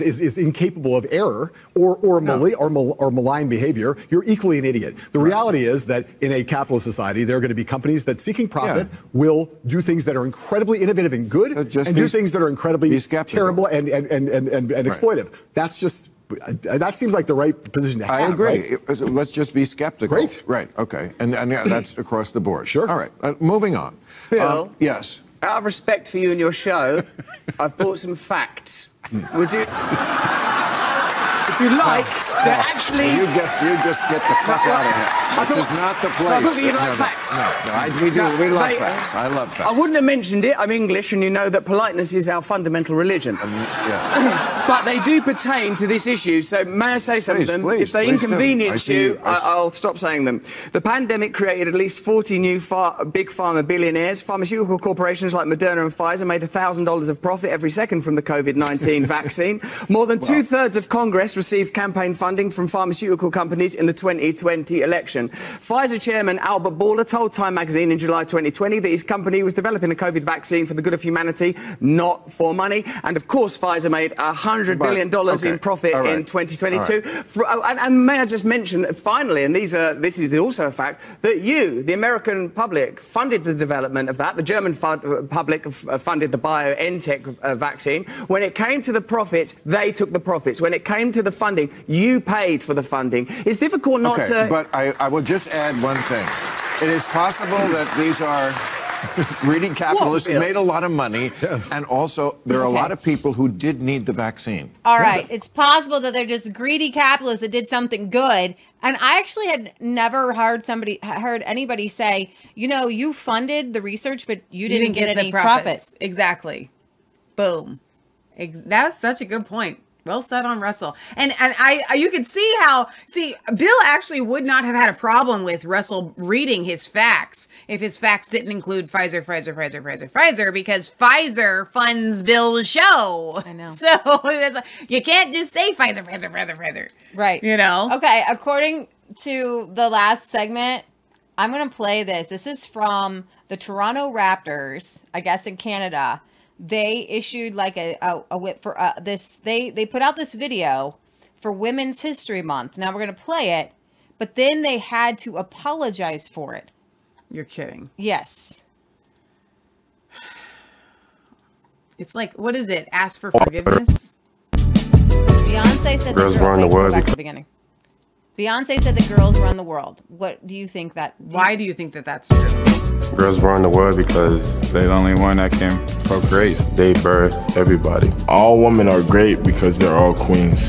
is incapable of error or malign behavior, you're equally an idiot. The reality is that in a capitalist society, there are going to be companies that seeking profit will do things that are incredibly innovative and good, and do things that are incredibly terrible and exploitive. That's just, that seems like the right position to have. I agree. Right? Let's just be skeptical. Great. Right, okay. And yeah, that's across the board. Sure. All right, moving on. Bill, yes. Out of respect for you and your show, I've brought some facts. Would you... If you like, they're actually... You just get the fuck out of here. This is not the place. I thought you like facts. We love facts. I love facts. I wouldn't have mentioned it. I'm English, and you know that politeness is our fundamental religion. But they do pertain to this issue, so may I say some of them? Please, if they inconvenience you, I'll stop saying them. The pandemic created at least 40 new big pharma billionaires. Pharmaceutical corporations like Moderna and Pfizer made $1,000 of profit every second from the COVID-19 vaccine. More than two-thirds of Congress received campaign funding funding from pharmaceutical companies in the 2020 election. Pfizer chairman Albert Bourla told Time magazine in July 2020 that his company was developing a COVID vaccine for the good of humanity, not for money. And of course, Pfizer made $100 billion in profit in 2022. Right. And may I just mention, finally, and this is also a fact, that you, the American public, funded the development of that. The German public funded the BioNTech vaccine. When it came to the profits, they took the profits. When it came to the funding, you paid for the funding. It's difficult not to... But I will just add one thing. It is possible that these are... greedy capitalists who made a lot of money, and also there are a lot of people who did need the vaccine. All right, it's possible that they're just greedy capitalists that did something good. And I actually had never heard anybody say, you know, you funded the research, but you didn't get any profit. Exactly. Boom. That's such a good point. Well said on Russell. And you could see how Bill actually would not have had a problem with Russell reading his facts if his facts didn't include Pfizer, because Pfizer funds Bill's show. I know. So that's why you can't just say Pfizer. Right. You know? Okay. According to the last segment, I'm going to play this. This is from the Toronto Raptors, I guess in Canada. They issued like a whip for this. They put out this video for Women's History Month. Now we're going to play it, but then they had to apologize for it. You're kidding. Yes. It's like, what is it? Ask for forgiveness? Beyonce said girls run the world. Beyonce said the girls run the world. What do you think that? Why do you think that that's true? Girls run the world because they're the only one that can procreate. They birth everybody. All women are great because they're all queens.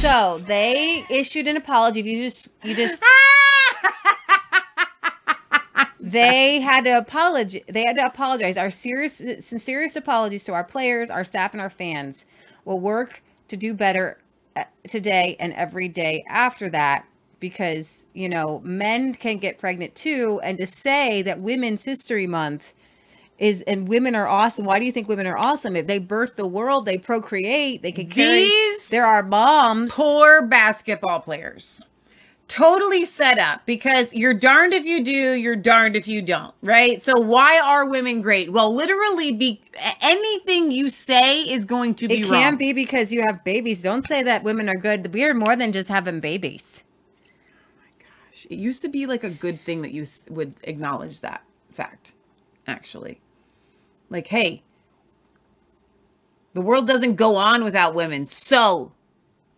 So they issued an apology. You just They had to apologize. Our sincerest apologies to our players, our staff, and our fans. We'll work to do better today and every day after that, because you know men can get pregnant too. And to say that Women's History Month is and women are awesome. Why do you think women are awesome? If they birth the world, they procreate, they can carry. There are moms. Poor basketball players. Totally set up, because you're darned if you do, you're darned if you don't, right? So why are women great? Well, literally, anything you say is going to be wrong. It can't be because you have babies. Don't say that women are good. We are more than just having babies. Oh my gosh. It used to be like a good thing that you would acknowledge that fact, actually. Like, hey, the world doesn't go on without women. So,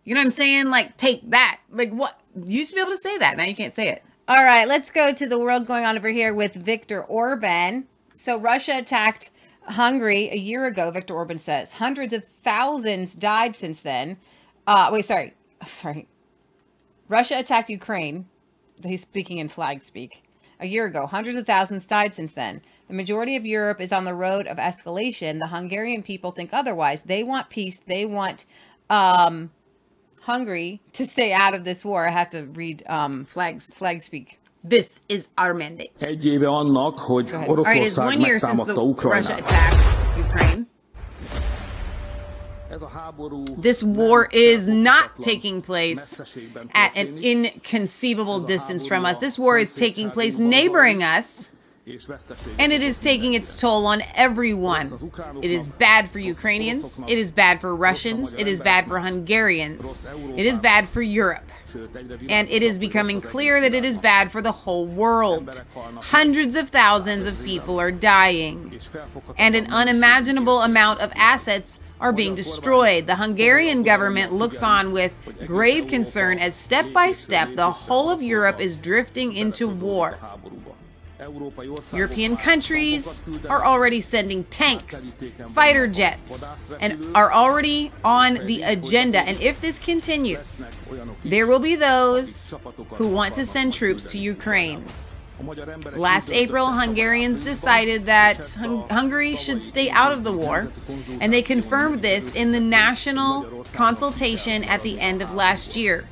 you know what I'm saying? Like, take that. Like, what? You used to be able to say that. Now you can't say it. All right, let's go to the world going on over here with Viktor Orbán. So Russia attacked Hungary a year ago, Viktor Orbán says. Hundreds of thousands died since then. Russia attacked Ukraine. He's speaking in flag speak. A year ago, hundreds of thousands died since then. The majority of Europe is on the road of escalation. The Hungarian people think otherwise. They want peace. They want... Hungary to stay out of this war. I have to read flag speak. This is our mandate. Egy éve annak, hogy Oroszország megtámadta Ukrajnát. This war is not taking place at an inconceivable distance from us. This war is taking place neighboring us. And it is taking its toll on everyone. It is bad for Ukrainians. It is bad for Russians. It is bad for Hungarians. It is bad for Europe. And it is becoming clear that it is bad for the whole world. Hundreds of thousands of people are dying. And an unimaginable amount of assets are being destroyed. The Hungarian government looks on with grave concern as step by step the whole of Europe is drifting into war. European countries are already sending tanks, fighter jets, and are already on the agenda. And if this continues, there will be those who want to send troops to Ukraine. Last April, Hungarians decided that Hungary should stay out of the war, and they confirmed this in the national consultation at the end of last year.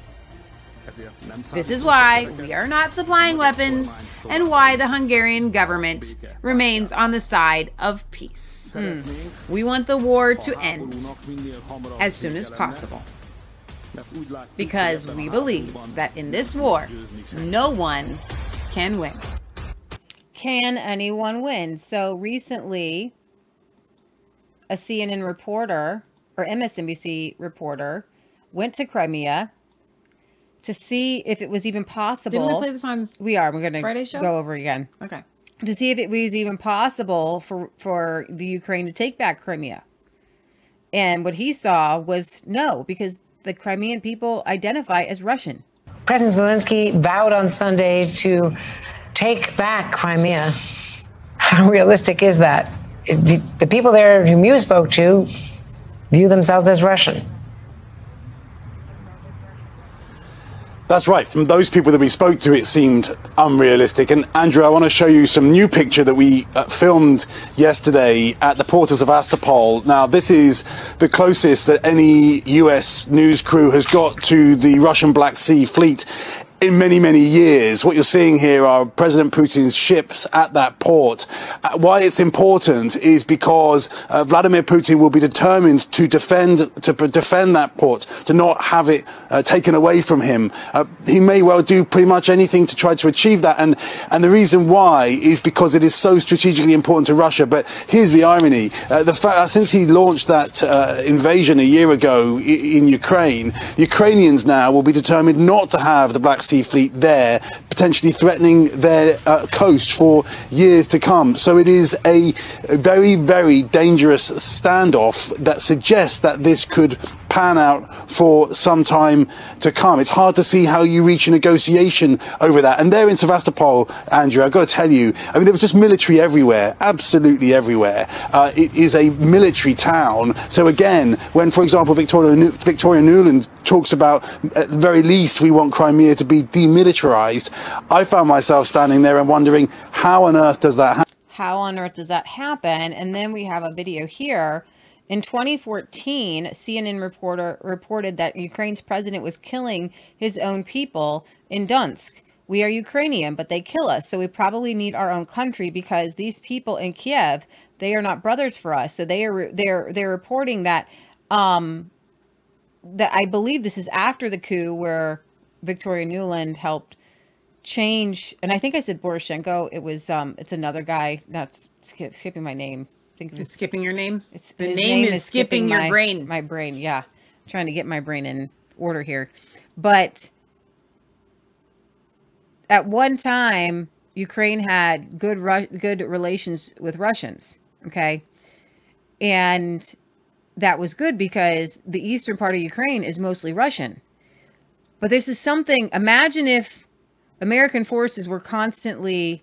This is why we are not supplying weapons and why the Hungarian government remains on the side of peace. We want the war to end as soon as possible. because we believe that in this war, no one can win. Can anyone win? So recently, a CNN reporter or MSNBC reporter went to Crimea to see if it was even possible. Didn't we play this on We are. We're going to Friday show? Go over again. Okay. To see if it was even possible for the Ukraine to take back Crimea. And what he saw was no, because the Crimean people identify as Russian. President Zelensky vowed on Sunday to take back Crimea. How realistic is that? The people there whom you spoke to view themselves as Russian. That's right. From those people that we spoke to, it seemed unrealistic. And Andrew, I want to show you some new picture that we filmed yesterday at the port of Sevastopol. Now, this is the closest that any U.S. news crew has got to the Russian Black Sea fleet in many, many years. What you're seeing here are President Putin's ships at that port. Why it's important is because Vladimir Putin will be determined to defend that port, to not have it taken away from him. He may well do pretty much anything to try to achieve that. And the reason why is because it is so strategically important to Russia. But here's the irony. The fact since he launched that invasion a year ago in Ukraine, Ukrainians now will be determined not to have the Black Sea Fleet there, potentially threatening their coast for years to come. So it is a very, very dangerous standoff that suggests that this could pan out for some time to come. It's hard to see how you reach a negotiation over that. And there in Sevastopol, Andrew, I've got to tell you, I mean, there was just military everywhere, absolutely everywhere. It is a military town. So again, when, for example, Victoria Nuland talks about, at the very least, we want Crimea to be demilitarized, I found myself standing there and wondering, how on earth does that happen? How on earth does that happen? And then we have a video here. In 2014, CNN reported that Ukraine's president was killing his own people in Donetsk. We are Ukrainian, but they kill us, so we probably need our own country because these people in Kiev, they are not brothers for us. So they're reporting that that I believe this is after the coup where Victoria Nuland helped change, and I think I said Poroshenko. It was it's another guy that's skipping my name. It's skipping your name? The name is skipping your brain. My brain, yeah. I'm trying to get my brain in order here. But at one time, Ukraine had good relations with Russians, okay? And that was good because the eastern part of Ukraine is mostly Russian. But this is something, imagine if American forces were constantly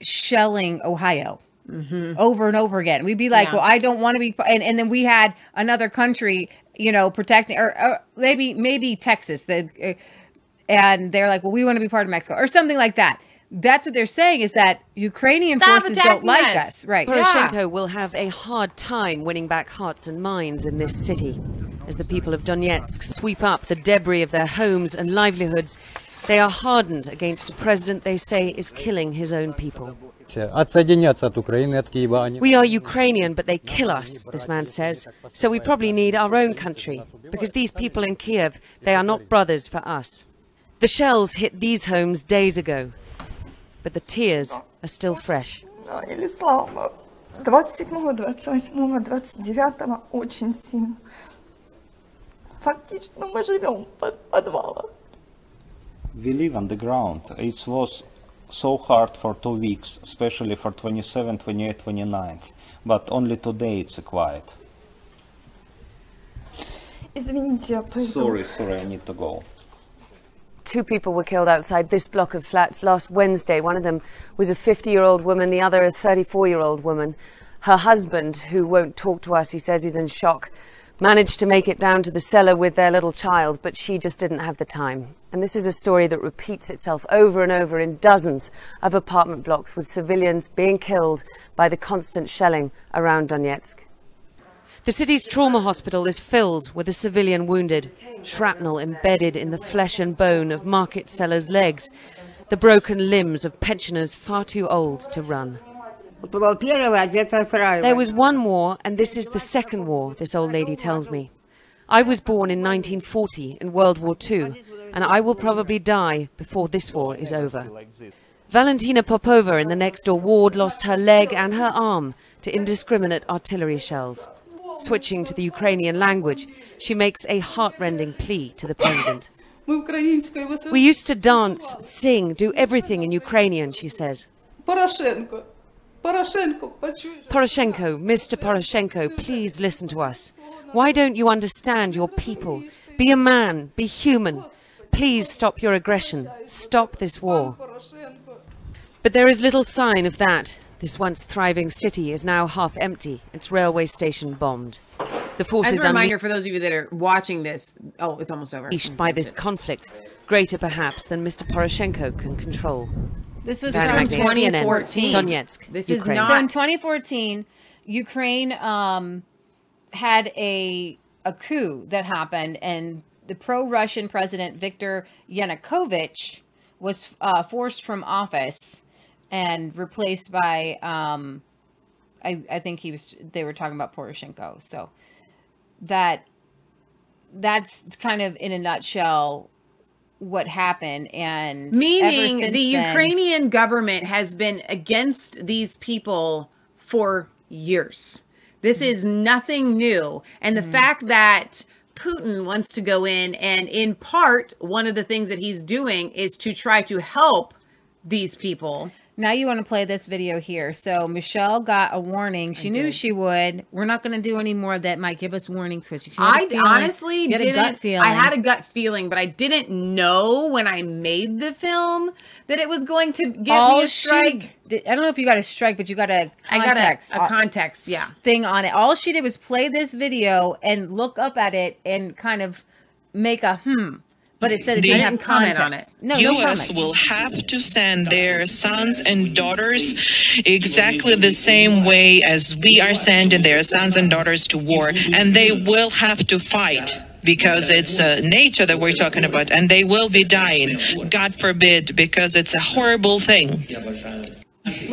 shelling Ohio. Mm-hmm. Over and over again. We'd be like, yeah. Well, I don't want to be. And then we had another country, you know, protecting or maybe Texas. And they're like, well, we want to be part of Mexico or something like that. That's what they're saying is that Ukrainian forces don't like us. Right. Poroshenko will have a hard time winning back hearts and minds in this city. As the people of Donetsk sweep up the debris of their homes and livelihoods, they are hardened against a president they say is killing his own people. We are Ukrainian, but they kill us, this man says, so we probably need our own country, because these people in Kiev, they are not brothers for us. The shells hit these homes days ago, but the tears are still fresh. We live on the ground. It was so hard for 2 weeks, especially for 27, 28, 29th, but only today it's quiet. Sorry, I need to go. 2 people were killed outside this block of flats last Wednesday. One of them was a 50-year-old woman, the other a 34-year-old woman. Her husband, who won't talk to us, he says he's in shock, managed to make it down to the cellar with their little child, but she just didn't have the time. And this is a story that repeats itself over and over in dozens of apartment blocks, with civilians being killed by the constant shelling around Donetsk. The city's trauma hospital is filled with a civilian wounded, shrapnel embedded in the flesh and bone of market sellers' legs, the broken limbs of pensioners far too old to run. There was one war, and this is the second war, this old lady tells me. I was born in 1940 in World War II, and I will probably die before this war is over. Valentina Popova in the next-door ward lost her leg and her arm to indiscriminate artillery shells. Switching to the Ukrainian language, she makes a heartrending plea to the president. We used to dance, sing, do everything in Ukrainian, she says. Poroshenko, Mr. Poroshenko, please listen to us. Why don't you understand your people? Be a man, be human. Please stop your aggression. Stop this war. But there is little sign of that. This once thriving city is now half empty, its railway station bombed. The forces As a reminder for those of you that are watching this, oh, it's almost over. By this conflict, greater perhaps than Mr. Poroshenko can control. This was from 2014. CNN, Donetsk, this Ukraine. Is not. So in 2014, Ukraine had a coup that happened, and the pro-Russian president Viktor Yanukovych was forced from office and replaced by, I think he was. They were talking about Poroshenko. So that's kind of in a nutshell what happened. And meaning the Ukrainian government has been against these people for years. This is nothing new. And the fact that Putin wants to go in, and in part, one of the things that he's doing is to try to help these people. Now you want to play this video here. So Michelle got a warning. She knew she would. We're not going to do any more that might give us warnings. I honestly didn't. I had a gut feeling, but I didn't know when I made the film that it was going to give me a strike. I don't know if you got a strike, but you got a context. I got a context, yeah. Thing on it. All she did was play this video and look up at it and kind of make a But it said it didn't have comment on it. No, U.S. will have to send their sons and daughters exactly the same way as we are sending their sons and daughters to war, and they will have to fight because it's NATO that we're talking about, and they will be dying. God forbid, because it's a horrible thing.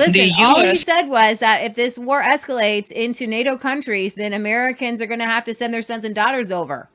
Listen, all he said was that if this war escalates into NATO countries, then Americans are going to have to send their sons and daughters over.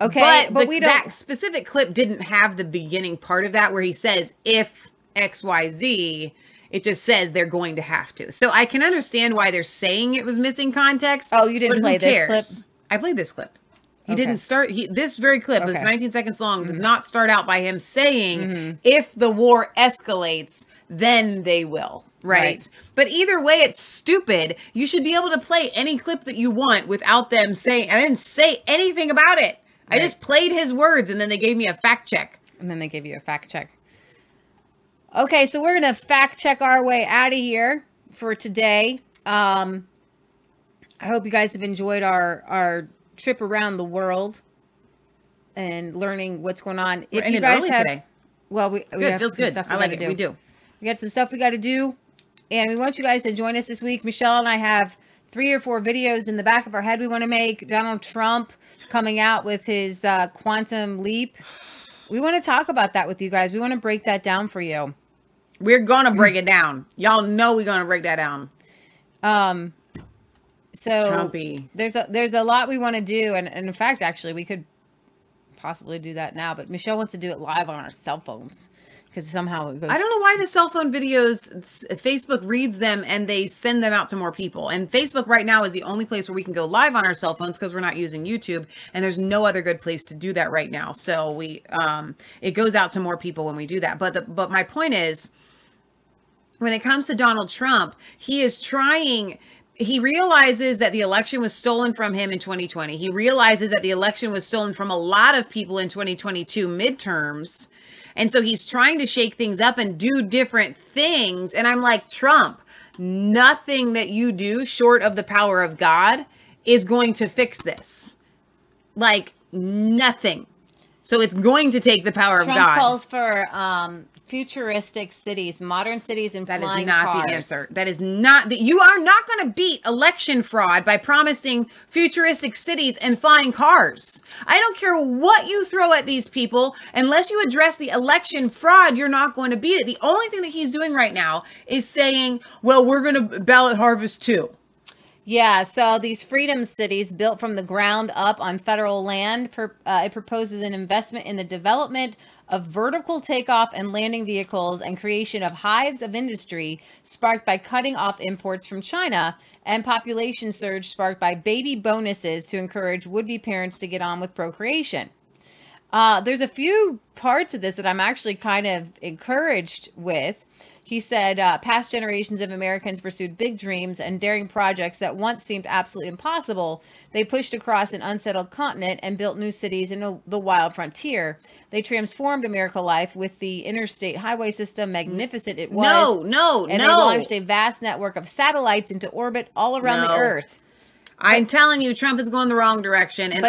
Okay, but we don't. That specific clip didn't have the beginning part of that where he says, if XYZ, it just says they're going to have to. So I can understand why they're saying it was missing context. Oh, you didn't play this clip? I played this clip. He didn't start. This very clip that's 19 seconds long does not start out by him saying, if the war escalates, then they will. Right. But either way, it's stupid. You should be able to play any clip that you want without them saying, I didn't say anything about it. I just played his words, and then they gave me a fact check. And then they gave you a fact check. Okay, so we're going to fact check our way out of here for today. I hope you guys have enjoyed our trip around the world and learning what's going on. We're if you guys have, today. Well, we have some good. Stuff we got to do. We do. We got some stuff we got to do, and we want you guys to join us this week. Michelle and I have 3 or 4 videos in the back of our head we want to make. Donald Trump coming out with his quantum leap. We want to talk about that with you guys. We want to break that down for you. We're going to break it down. Y'all know we're going to break that down. So Trumpy. There's a lot we want to do. And in fact, actually, we could possibly do that now. But Michelle wants to do it live on our cell phones. Because somehow it goes. I don't know why the cell phone videos, Facebook reads them and they send them out to more people. And Facebook right now is the only place where we can go live on our cell phones because we're not using YouTube. And there's no other good place to do that right now. So we, it goes out to more people when we do that. But but my point is, when it comes to Donald Trump, he is trying. He realizes that the election was stolen from him in 2020. He realizes that the election was stolen from a lot of people in 2022 midterms. And so he's trying to shake things up and do different things. And I'm like, Trump, nothing that you do short of the power of God is going to fix this. Like, nothing. So it's going to take the power of God. Trump calls for futuristic cities, modern cities, and flying cars. That is not the answer. That is not the... You are not going to beat election fraud by promising futuristic cities and flying cars. I don't care what you throw at these people. Unless you address the election fraud, you're not going to beat it. The only thing that he's doing right now is saying, well, we're going to ballot harvest too. Yeah, so these freedom cities built from the ground up on federal land, it proposes an investment in the development of vertical takeoff and landing vehicles and creation of hives of industry sparked by cutting off imports from China and population surge sparked by baby bonuses to encourage would-be parents to get on with procreation. There's a few parts of this that I'm actually kind of encouraged with. He said, past generations of Americans pursued big dreams and daring projects that once seemed absolutely impossible. They pushed across an unsettled continent and built new cities in the wild frontier. They transformed American life with the interstate highway system. Magnificent it was. And they launched a vast network of satellites into orbit all around the earth. I'm telling you, Trump is going the wrong direction. And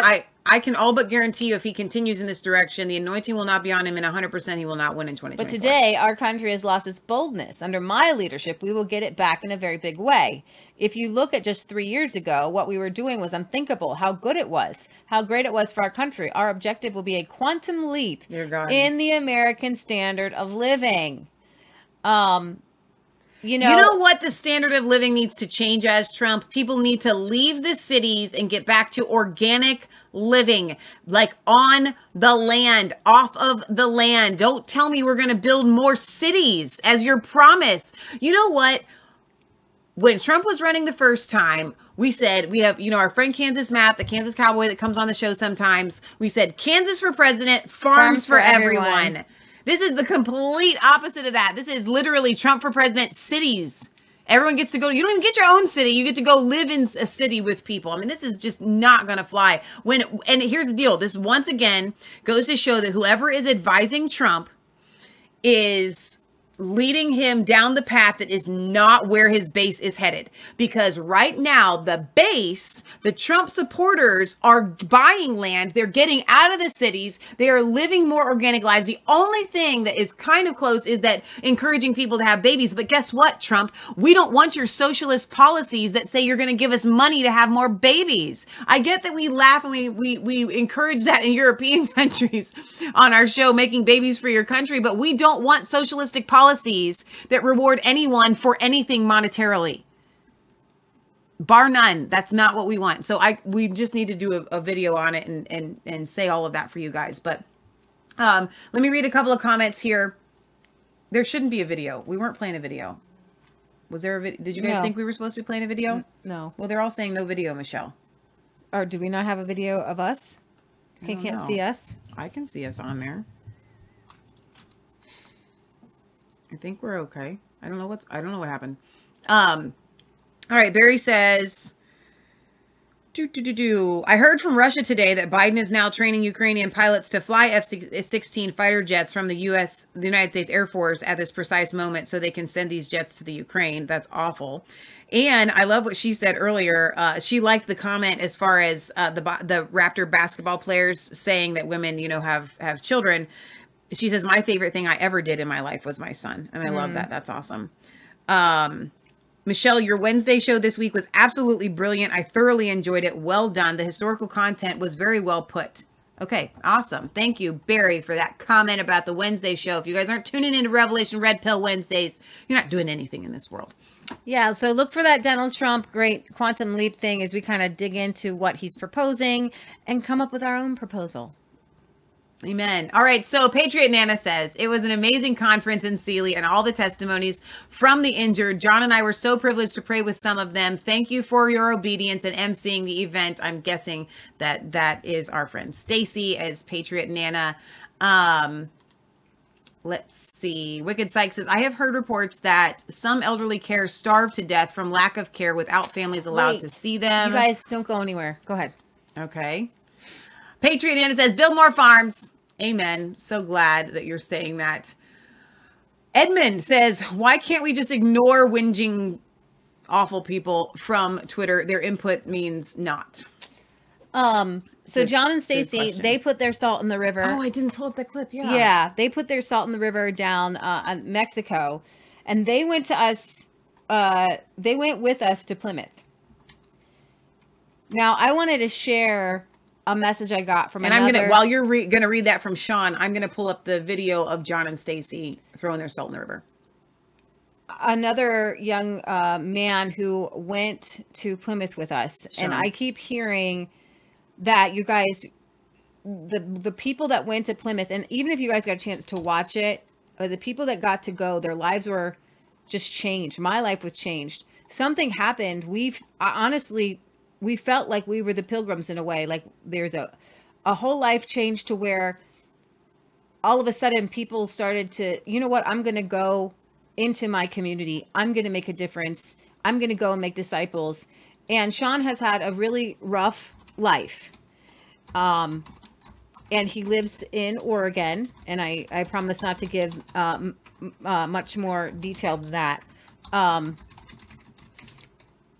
I can all but guarantee you if he continues in this direction, the anointing will not be on him, and 100% he will not win in 2024. But today, our country has lost its boldness. Under my leadership, we will get it back in a very big way. If you look at just 3 years ago, what we were doing was unthinkable, how good it was, how great it was for our country. Our objective will be a quantum leap in the American standard of living. You know what the standard of living needs to change as, Trump? People need to leave the cities and get back to organic living, like on the land, off of the land. Don't tell me we're going to build more cities as your promise. You know what? When Trump was running the first time, we said, we have, you know, our friend Kansas Matt, the Kansas cowboy that comes on the show sometimes. We said, Kansas for president, farms for everyone. This is the complete opposite of that. This is literally Trump for president, cities. Everyone gets to go. You don't even get your own city. You get to go live in a city with people. I mean, this is just not going to fly. And here's the deal. This once again goes to show that whoever is advising Trump is leading him down the path that is not where his base is headed. Because right now, the base, the Trump supporters are buying land. They're getting out of the cities. They are living more organic lives. The only thing that is kind of close is that encouraging people to have babies. But guess what, Trump? We don't want your socialist policies that say you're going to give us money to have more babies. I get that we laugh and we encourage that in European countries on our show, making babies for your country. But we don't want socialistic policies that reward anyone for anything monetarily, bar none. That's not what we want. So we just need to do a video on it and say all of that for you guys. But let me read a couple of comments here. There shouldn't be a video. We weren't playing a video. Was there a video? Did you guys think we were supposed to be playing a video? No. Well, they're all saying no video, Michelle. Or do we not have a video of us? They can't see us. I can see us on there. I think we're okay. I don't know what happened. All right. Barry says, I heard from Russia today that Biden is now training Ukrainian pilots to fly F-16 fighter jets from the United States Air Force at this precise moment so they can send these jets to the Ukraine. That's awful. And I love what she said earlier. She liked the comment as far as the Raptor basketball players saying that women, have children. She says, my favorite thing I ever did in my life was my son. And I love that. That's awesome. Michelle, your Wednesday show this week was absolutely brilliant. I thoroughly enjoyed it. Well done. The historical content was very well put. Okay, awesome. Thank you, Barry, for that comment about the Wednesday show. If you guys aren't tuning into Revelation Red Pill Wednesdays, you're not doing anything in this world. Yeah, so look for that Donald Trump great quantum leap thing as we kind of dig into what he's proposing and come up with our own proposal. Amen. All right. So Patriot Nana says, it was an amazing conference in Sealy and all the testimonies from the injured. John and I were so privileged to pray with some of them. Thank you for your obedience and emceeing the event. I'm guessing that is our friend Stacy as Patriot Nana. Let's see. Wicked Psych says, I have heard reports that some elderly care starved to death from lack of care without families allowed to see them. You guys don't go anywhere. Go ahead. Okay. Patriot Anna says, build more farms. Amen. So glad that you're saying that. Edmund says, why can't we just ignore whinging awful people from Twitter? Their input means not. So John and Stacey, they put their salt in the river. Oh, I didn't pull up the clip. Yeah. They put their salt in the river down in Mexico, and they went to us. They went with us to Plymouth. Now I wanted to share a message I got from another. And while you're going to read that from Sean, I'm going to pull up the video of John and Stacy throwing their salt in the river. another young man who went to Plymouth with us. Sure. And I keep hearing that you guys, the people that went to Plymouth, and even if you guys got a chance to watch it, the people that got to go, their lives were just changed. My life was changed. Something happened. We felt like we were the pilgrims in a way. Like there's a whole life change to where all of a sudden people started to, you know what, I'm going to go into my community. I'm going to make a difference. I'm going to go and make disciples. And Sean has had a really rough life. And he lives in Oregon. And I promise not to give much more detail than that.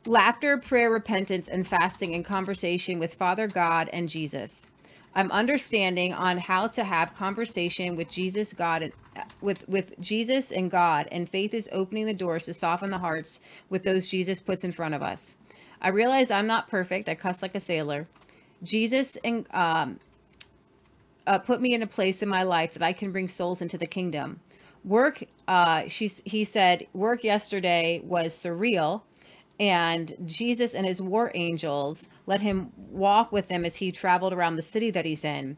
Laughter, prayer, repentance, and fasting and conversation with Father God and Jesus. I'm understanding on how to have conversation with Jesus, God, and with Jesus and God, and faith is opening the doors to soften the hearts with those Jesus puts in front of us. I realize I'm not perfect. I cuss like a sailor. Jesus and put me in a place in my life that I can bring souls into the kingdom. Work, he said, work yesterday was surreal. And Jesus and his war angels let him walk with them as he traveled around the city that he's in.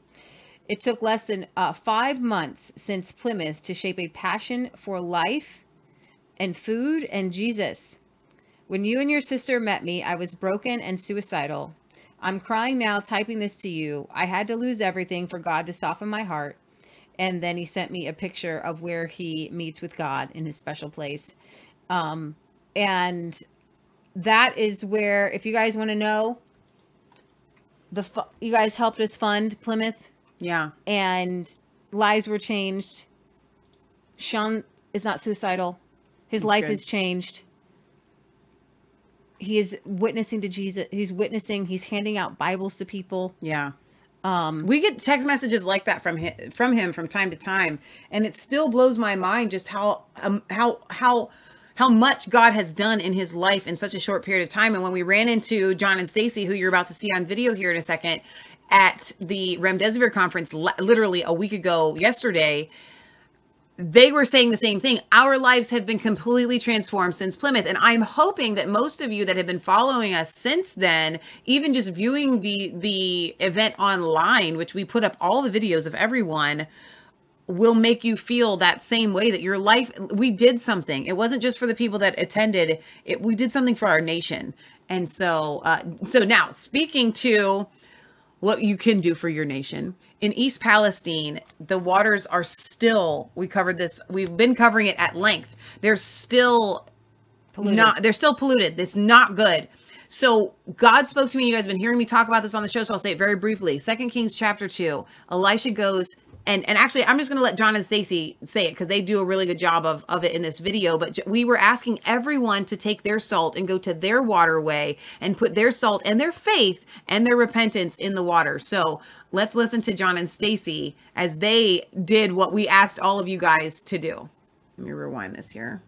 It took less than 5 months since Plymouth to shape a passion for life and food and Jesus. When you and your sister met me, I was broken and suicidal. I'm crying now, typing this to you. I had to lose everything for God to soften my heart. And then he sent me a picture of where he meets with God in his special place. And that is where, if you guys want to know, you guys helped us fund Plymouth. Yeah. And lives were changed. Sean is not suicidal. His life is changed. He is witnessing to Jesus. He's witnessing. He's handing out Bibles to people. Yeah. We get text messages like that from him from time to time. And it still blows my mind just how much God has done in his life in such a short period of time. And when we ran into John and Stacy, who you're about to see on video here in a second, at the Remdesivir conference, literally a week ago yesterday, they were saying the same thing. Our lives have been completely transformed since Plymouth. And I'm hoping that most of you that have been following us since then, even just viewing the event online, which we put up all the videos of everyone, will make you feel that same way, that your life, we did something. It wasn't just for the people that attended it. We did something for our nation. And so now, speaking to what you can do for your nation in East Palestine, the waters are still, we covered this. We've been covering it at length. They're still polluted. They're still polluted. It's not good. So God spoke to me. You guys have been hearing me talk about this on the show. So I'll say it very briefly. 2 Kings chapter 2, Elisha goes, and actually, I'm just going to let John and Stacy say it because they do a really good job of it in this video. But we were asking everyone to take their salt and go to their waterway and put their salt and their faith and their repentance in the water. So let's listen to John and Stacy as they did what we asked all of you guys to do. Let me rewind this here.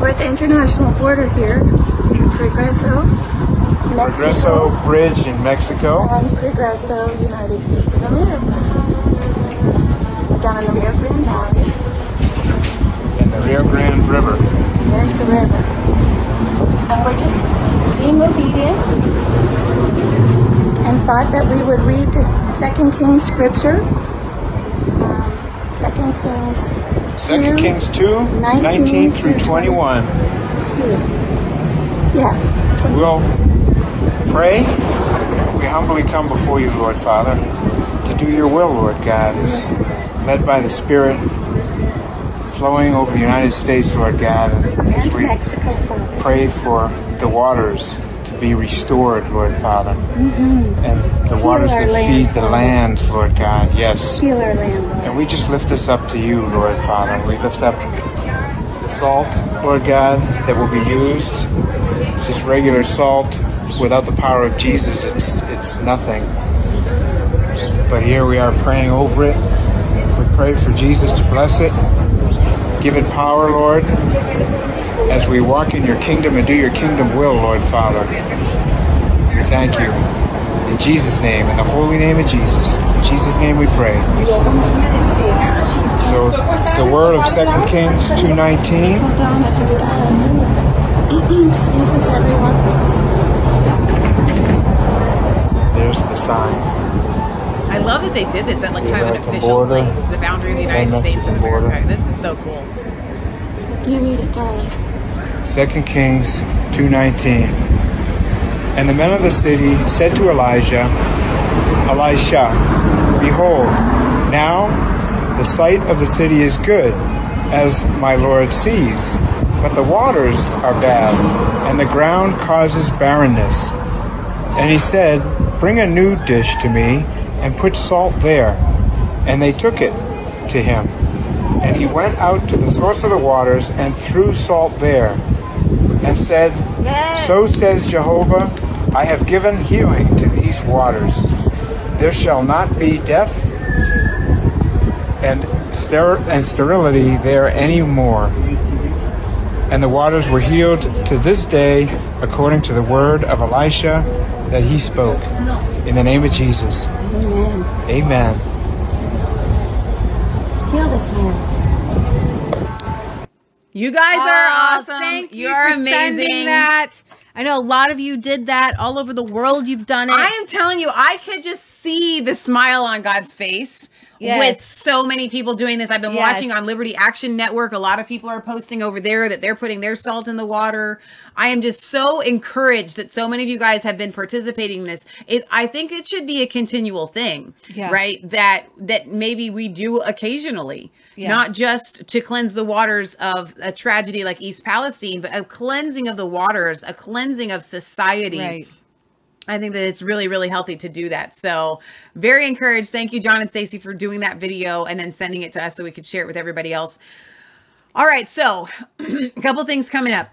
We're at the international border here in Progreso Bridge in Mexico. And Progreso, United States of America. We're down in the Rio Grande Valley. In the Rio Grande River. There's the river. And we're just being obedient and thought that we would read 2 Kings scripture. 2 Kings 2, 19 through 21. Yes. 22. We'll pray. We humbly come before you, Lord Father, to do your will, Lord God, as led by the Spirit flowing over the United States, Lord God, as we pray for the waters to be restored, Lord Father, and the waters that feed the lands, Lord God, yes. And we just lift this up to you, Lord Father. We lift up the salt, Lord God, that will be used, just regular salt. Without the power of Jesus, it's nothing. But here we are praying over it. We pray for Jesus to bless it. Give it power, Lord, as we walk in your kingdom and do your kingdom will, Lord Father. We thank you. In Jesus' name, in the holy name of Jesus. In Jesus' name we pray. So the word of 2 Kings 2:19. Hold on, I just Jesus, everyone. There's the sign. I love that they did this at like kind of an official place, the boundary of the United States and America. This is so cool. You read it, darling. 2 Kings 2:19. And the men of the city said to Elisha, Behold, now the sight of the city is good, as my Lord sees, but the waters are bad, and the ground causes barrenness. And he said, Bring a new dish to me, and put salt there. And they took it to him. And he went out to the source of the waters and threw salt there, and said, yes. So says Jehovah, I have given healing to these waters. There shall not be death and sterility there any more. And the waters were healed to this day, according to the word of Elisha that he spoke. In the name of Jesus. Amen. Amen. Heal this man. You guys are awesome. Thank you for amazing. That. I know a lot of you did that all over the world. You've done it. I am telling you, I could just see the smile on God's face. Yes. With so many people doing this. I've been watching on Liberty Action Network. A lot of people are posting over there that they're putting their salt in the water. I am just so encouraged that so many of you guys have been participating in this. I think it should be a continual thing, right? That maybe we do occasionally, not just to cleanse the waters of a tragedy like East Palestine, but a cleansing of the waters, a cleansing of society. Right. I think that it's really, really healthy to do that. So very encouraged. Thank you, John and Stacey, for doing that video and then sending it to us so we could share it with everybody else. All right. So a couple things coming up.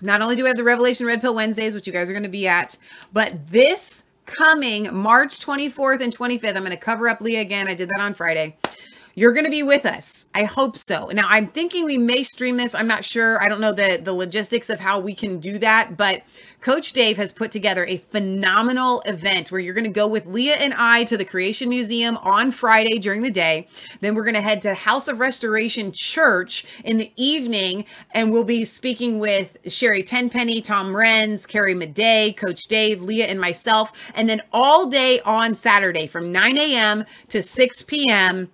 Not only do we have the Revelation Red Pill Wednesdays, which you guys are going to be at, but this coming March 24th and 25th, I'm going to cover up Leah again. I did that on Friday. You're going to be with us. I hope so. Now, I'm thinking we may stream this. I'm not sure. I don't know the logistics of how we can do that, but Coach Dave has put together a phenomenal event where you're going to go with Leah and I to the Creation Museum on Friday during the day. Then we're going to head to House of Restoration Church in the evening, and we'll be speaking with Sherry Tenpenny, Tom Renz, Carrie Madej, Coach Dave, Leah, and myself. And then all day on Saturday from 9 a.m. to 6 p.m.,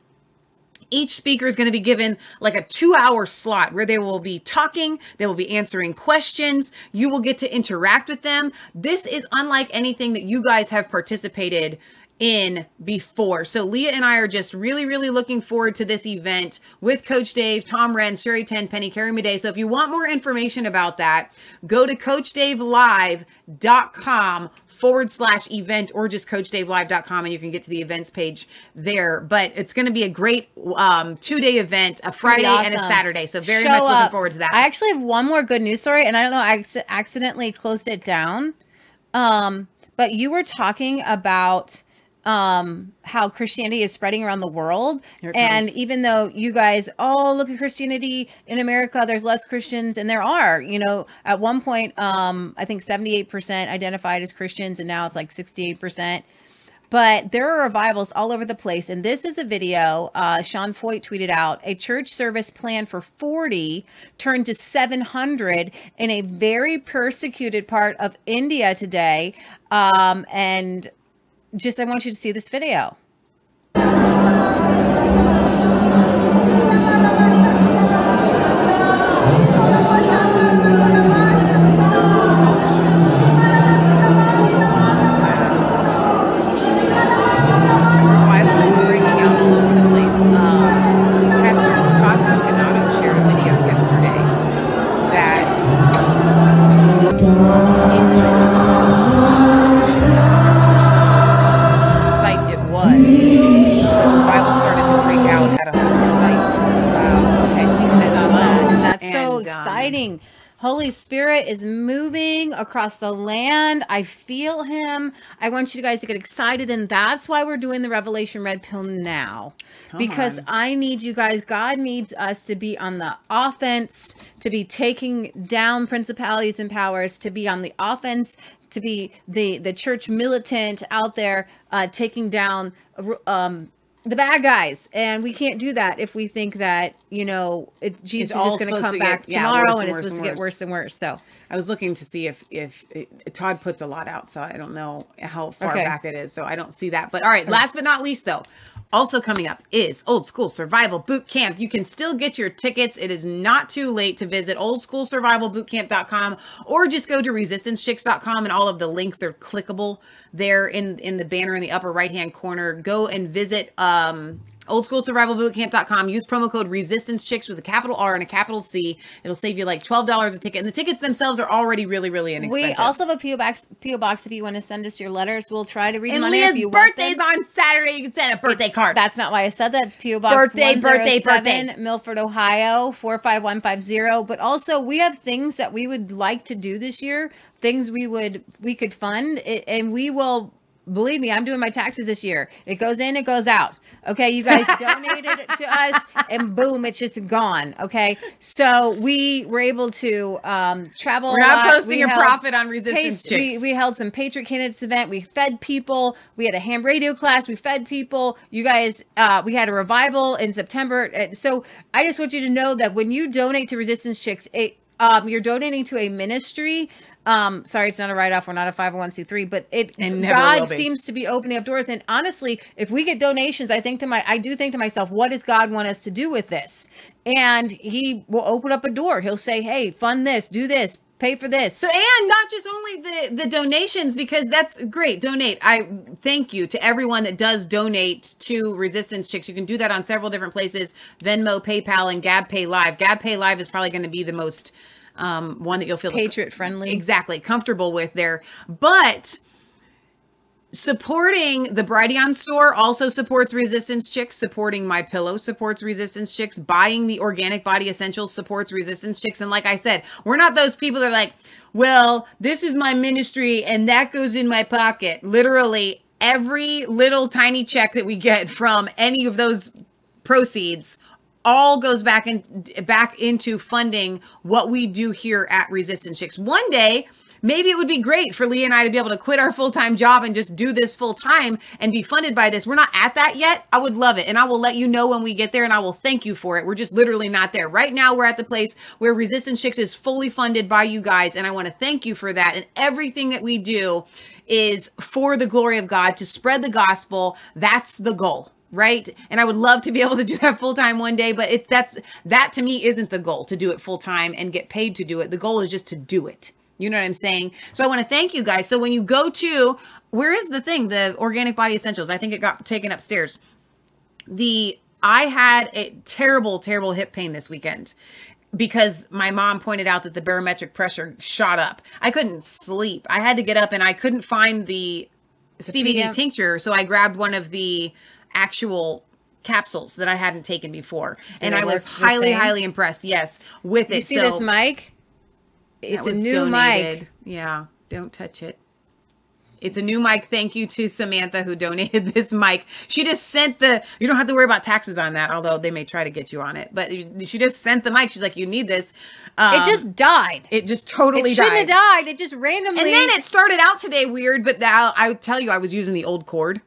each speaker is going to be given like a 2-hour slot where they will be talking, they will be answering questions, you will get to interact with them. This is unlike anything that you guys have participated in before. So Leah and I are just really, really looking forward to this event with Coach Dave, Tom Renz, Sherry Tenpenny, Carrie Madej. So if you want more information about that, go to CoachDaveLive.com/event or just CoachDaveLive.com and you can get to the events page there. But it's going to be a great 2-day event, a Friday and a Saturday. So very much looking forward to that. I actually have one more good news story, and I don't know, I accidentally closed it down. But you were talking about how Christianity is spreading around the world. And even though you guys, look at Christianity in America, there's less Christians. And there are, at one point, I think 78% identified as Christians. And now it's like 68%. But there are revivals all over the place. And this is a video Sean Foyt tweeted out. A church service planned for 40 turned to 700 in a very persecuted part of India today. And just, I want you to see this video. Holy Spirit is moving across the land. I feel him. I want you guys to get excited. And that's why we're doing the Revelation Red Pill now. Come on. I need you guys. God needs us to be on the offense, to be taking down principalities and powers, to be on the offense, to be the church militant out there taking down the bad guys, and we can't do that if we think that, you know, Jesus is going to come back tomorrow and it's supposed to get worse and worse. So I was looking to see if Todd puts a lot out, so I don't know how far back it is, so I don't see that. But all right, last but not least, though, also coming up is Old School Survival Boot Camp. You can still get your tickets. It is not too late to visit oldschoolsurvivalbootcamp.com or just go to resistancechicks.com, and all of the links are clickable there in the banner in the upper right-hand corner. Go and visit oldschoolsurvivalbootcamp.com. Use promo code ResistanceChicks with a capital R and a capital C. It'll save you like $12 a ticket. And the tickets themselves are already really, really inexpensive. We also have a PO box if you want to send us your letters. We'll try to read them. And Leah's birthday's on Saturday. You can send a birthday card. That's not why I said that. It's PO Box 107, Milford, Ohio 45150. But also, we have things that we would like to do this year. Things we could fund, and we will. Believe me, I'm doing my taxes this year. It goes in, it goes out. Okay, you guys donated it to us, and boom, it's just gone. Okay, so we were able to travel. We're not posting a profit on Resistance Chicks. We held some Patriot Candidates event. We fed people. We had a ham radio class. We fed people. You guys, we had a revival in September. So I just want you to know that when you donate to Resistance Chicks, you're donating to a ministry. Sorry, it's not a write-off. We're not a 501c3, but God seems to be opening up doors. And honestly, if we get donations, I do think to myself, what does God want us to do with this? And He will open up a door. He'll say, hey, fund this, do this, pay for this. So, and not just only the donations, because that's great. Donate. I thank you to everyone that does donate to Resistance Chicks. You can do that on several different places: Venmo, PayPal, and GabPay Live. GabPay Live is probably going to be the most one that you'll feel patriot friendly, exactly, comfortable with there. But supporting the Brighteon store also supports Resistance Chicks. Supporting My Pillow supports Resistance Chicks. Buying the Organic Body Essentials supports Resistance Chicks. And like I said, we're not those people that are like, well, this is my ministry and that goes in my pocket. Literally every little tiny check that we get from any of those proceeds all goes back into funding what we do here at Resistance Chicks. One day, maybe it would be great for Leah and I to be able to quit our full-time job and just do this full-time and be funded by this. We're not at that yet. I would love it. And I will let you know when we get there, and I will thank you for it. We're just literally not there. Right now, we're at the place where Resistance Chicks is fully funded by you guys, and I want to thank you for that. And everything that we do is for the glory of God, to spread the gospel. That's the goal. Right? And I would love to be able to do that full time one day, but that to me isn't the goal, to do it full time and get paid to do it. The goal is just to do it. You know what I'm saying? So I want to thank you guys. So when you go to, where is the thing? The Organic Body Essentials. I think it got taken upstairs. I had a terrible, terrible hip pain this weekend, because my mom pointed out that the barometric pressure shot up. I couldn't sleep. I had to get up, and I couldn't find the CBD tincture. So I grabbed one of the actual capsules that I hadn't taken before. And I was highly impressed. Yes. With it. You see this mic? It's a new mic. Yeah. Don't touch it. It's a new mic. Thank you to Samantha who donated this mic. She just sent you don't have to worry about taxes on that, although they may try to get you on it. But she just sent the mic. She's like, you need this. It just died. It just totally died. It shouldn't have died. It just randomly. And then it started out today weird, but now I would tell you I was using the old cord.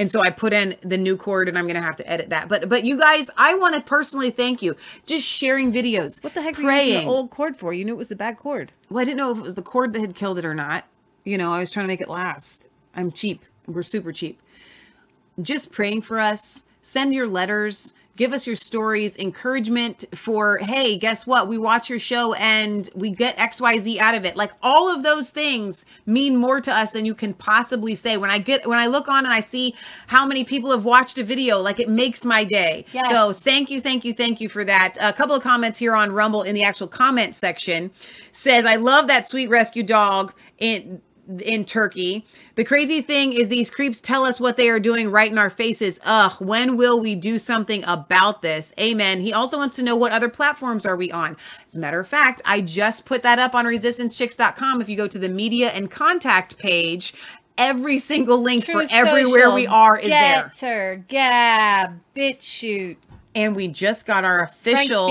And so I put in the new cord, and I'm going to have to edit that. But you guys, I want to personally thank you. Just sharing videos. What the heck were you using the old cord for? You knew it was the bad cord. Well, I didn't know if it was the cord that had killed it or not. You know, I was trying to make it last. I'm cheap. We're super cheap. Just praying for us. Send your letters. Give us your stories, encouragement for, hey, guess what? We watch your show and we get XYZ out of it. Like, all of those things mean more to us than you can possibly say. When I look on and I see how many people have watched a video, like, it makes my day. Yes. So thank you for that. A couple of comments here on Rumble in the actual comment section says, I love that sweet rescue dog in Turkey. The crazy thing is these creeps tell us what they are doing right in our faces. Ugh, when will we do something about this? Amen. He also wants to know, what other platforms are we on? As a matter of fact, I just put that up on resistancechicks.com. If you go to the media and contact page, every single link True for social. Everywhere we are is Getter, there. Gab, BitChute. And we just got our official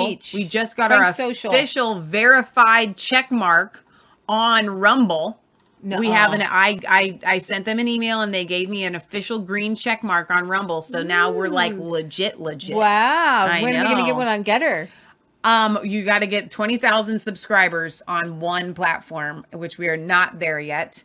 verified check mark on Rumble. No, we haven't. I sent them an email and they gave me an official green check mark on Rumble. So now we're like legit. Wow. When are we going to get one on Getter? You got to get 20,000 subscribers on one platform, which we are not there yet.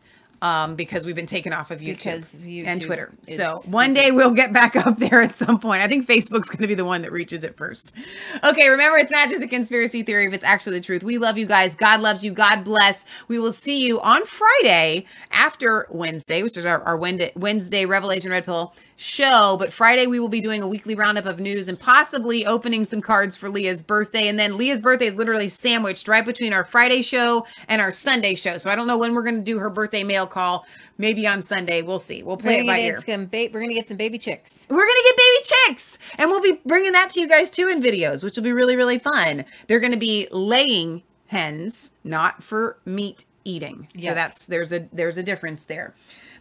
Because we've been taken off of YouTube and Twitter. So one day we'll get back up there at some point. I think Facebook's going to be the one that reaches it first. Okay, remember, it's not just a conspiracy theory if it's actually the truth. We love you guys. God loves you. God bless. We will see you on Friday after Wednesday, which is our Wednesday Revelation Red Pill show. But Friday we will be doing a weekly roundup of news and possibly opening some cards for Leah's birthday. And then Leah's birthday is literally sandwiched right between our Friday show and our Sunday show. So I don't know when we're going to do her birthday mail call, maybe on Sunday. We'll see. We'll play it by ear. We're going to get some baby chicks. We're going to get baby chicks. And we'll be bringing that to you guys too in videos, which will be really, really fun. They're going to be laying hens, not for meat eating. Yes. So there's a difference there.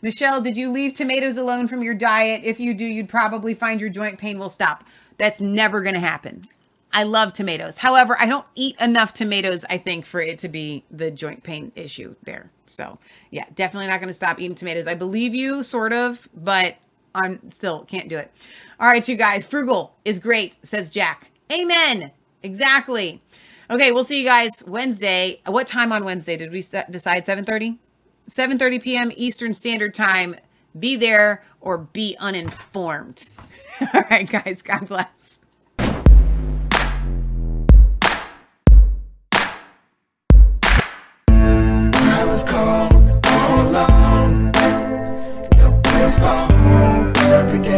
Michelle, did you leave tomatoes alone from your diet? If you do, you'd probably find your joint pain will stop. That's never going to happen. I love tomatoes. However, I don't eat enough tomatoes, I think, for it to be the joint pain issue there. So, yeah, definitely not going to stop eating tomatoes. I believe you, sort of, but I'm still can't do it. All right, you guys. Frugal is great, says Jack. Amen. Exactly. Okay, we'll see you guys Wednesday. What time on Wednesday? Did we decide 7:30? 7:30 p.m. Eastern Standard Time. Be there or be uninformed. All right, guys. God bless. I was cold, all alone, no place for home every day.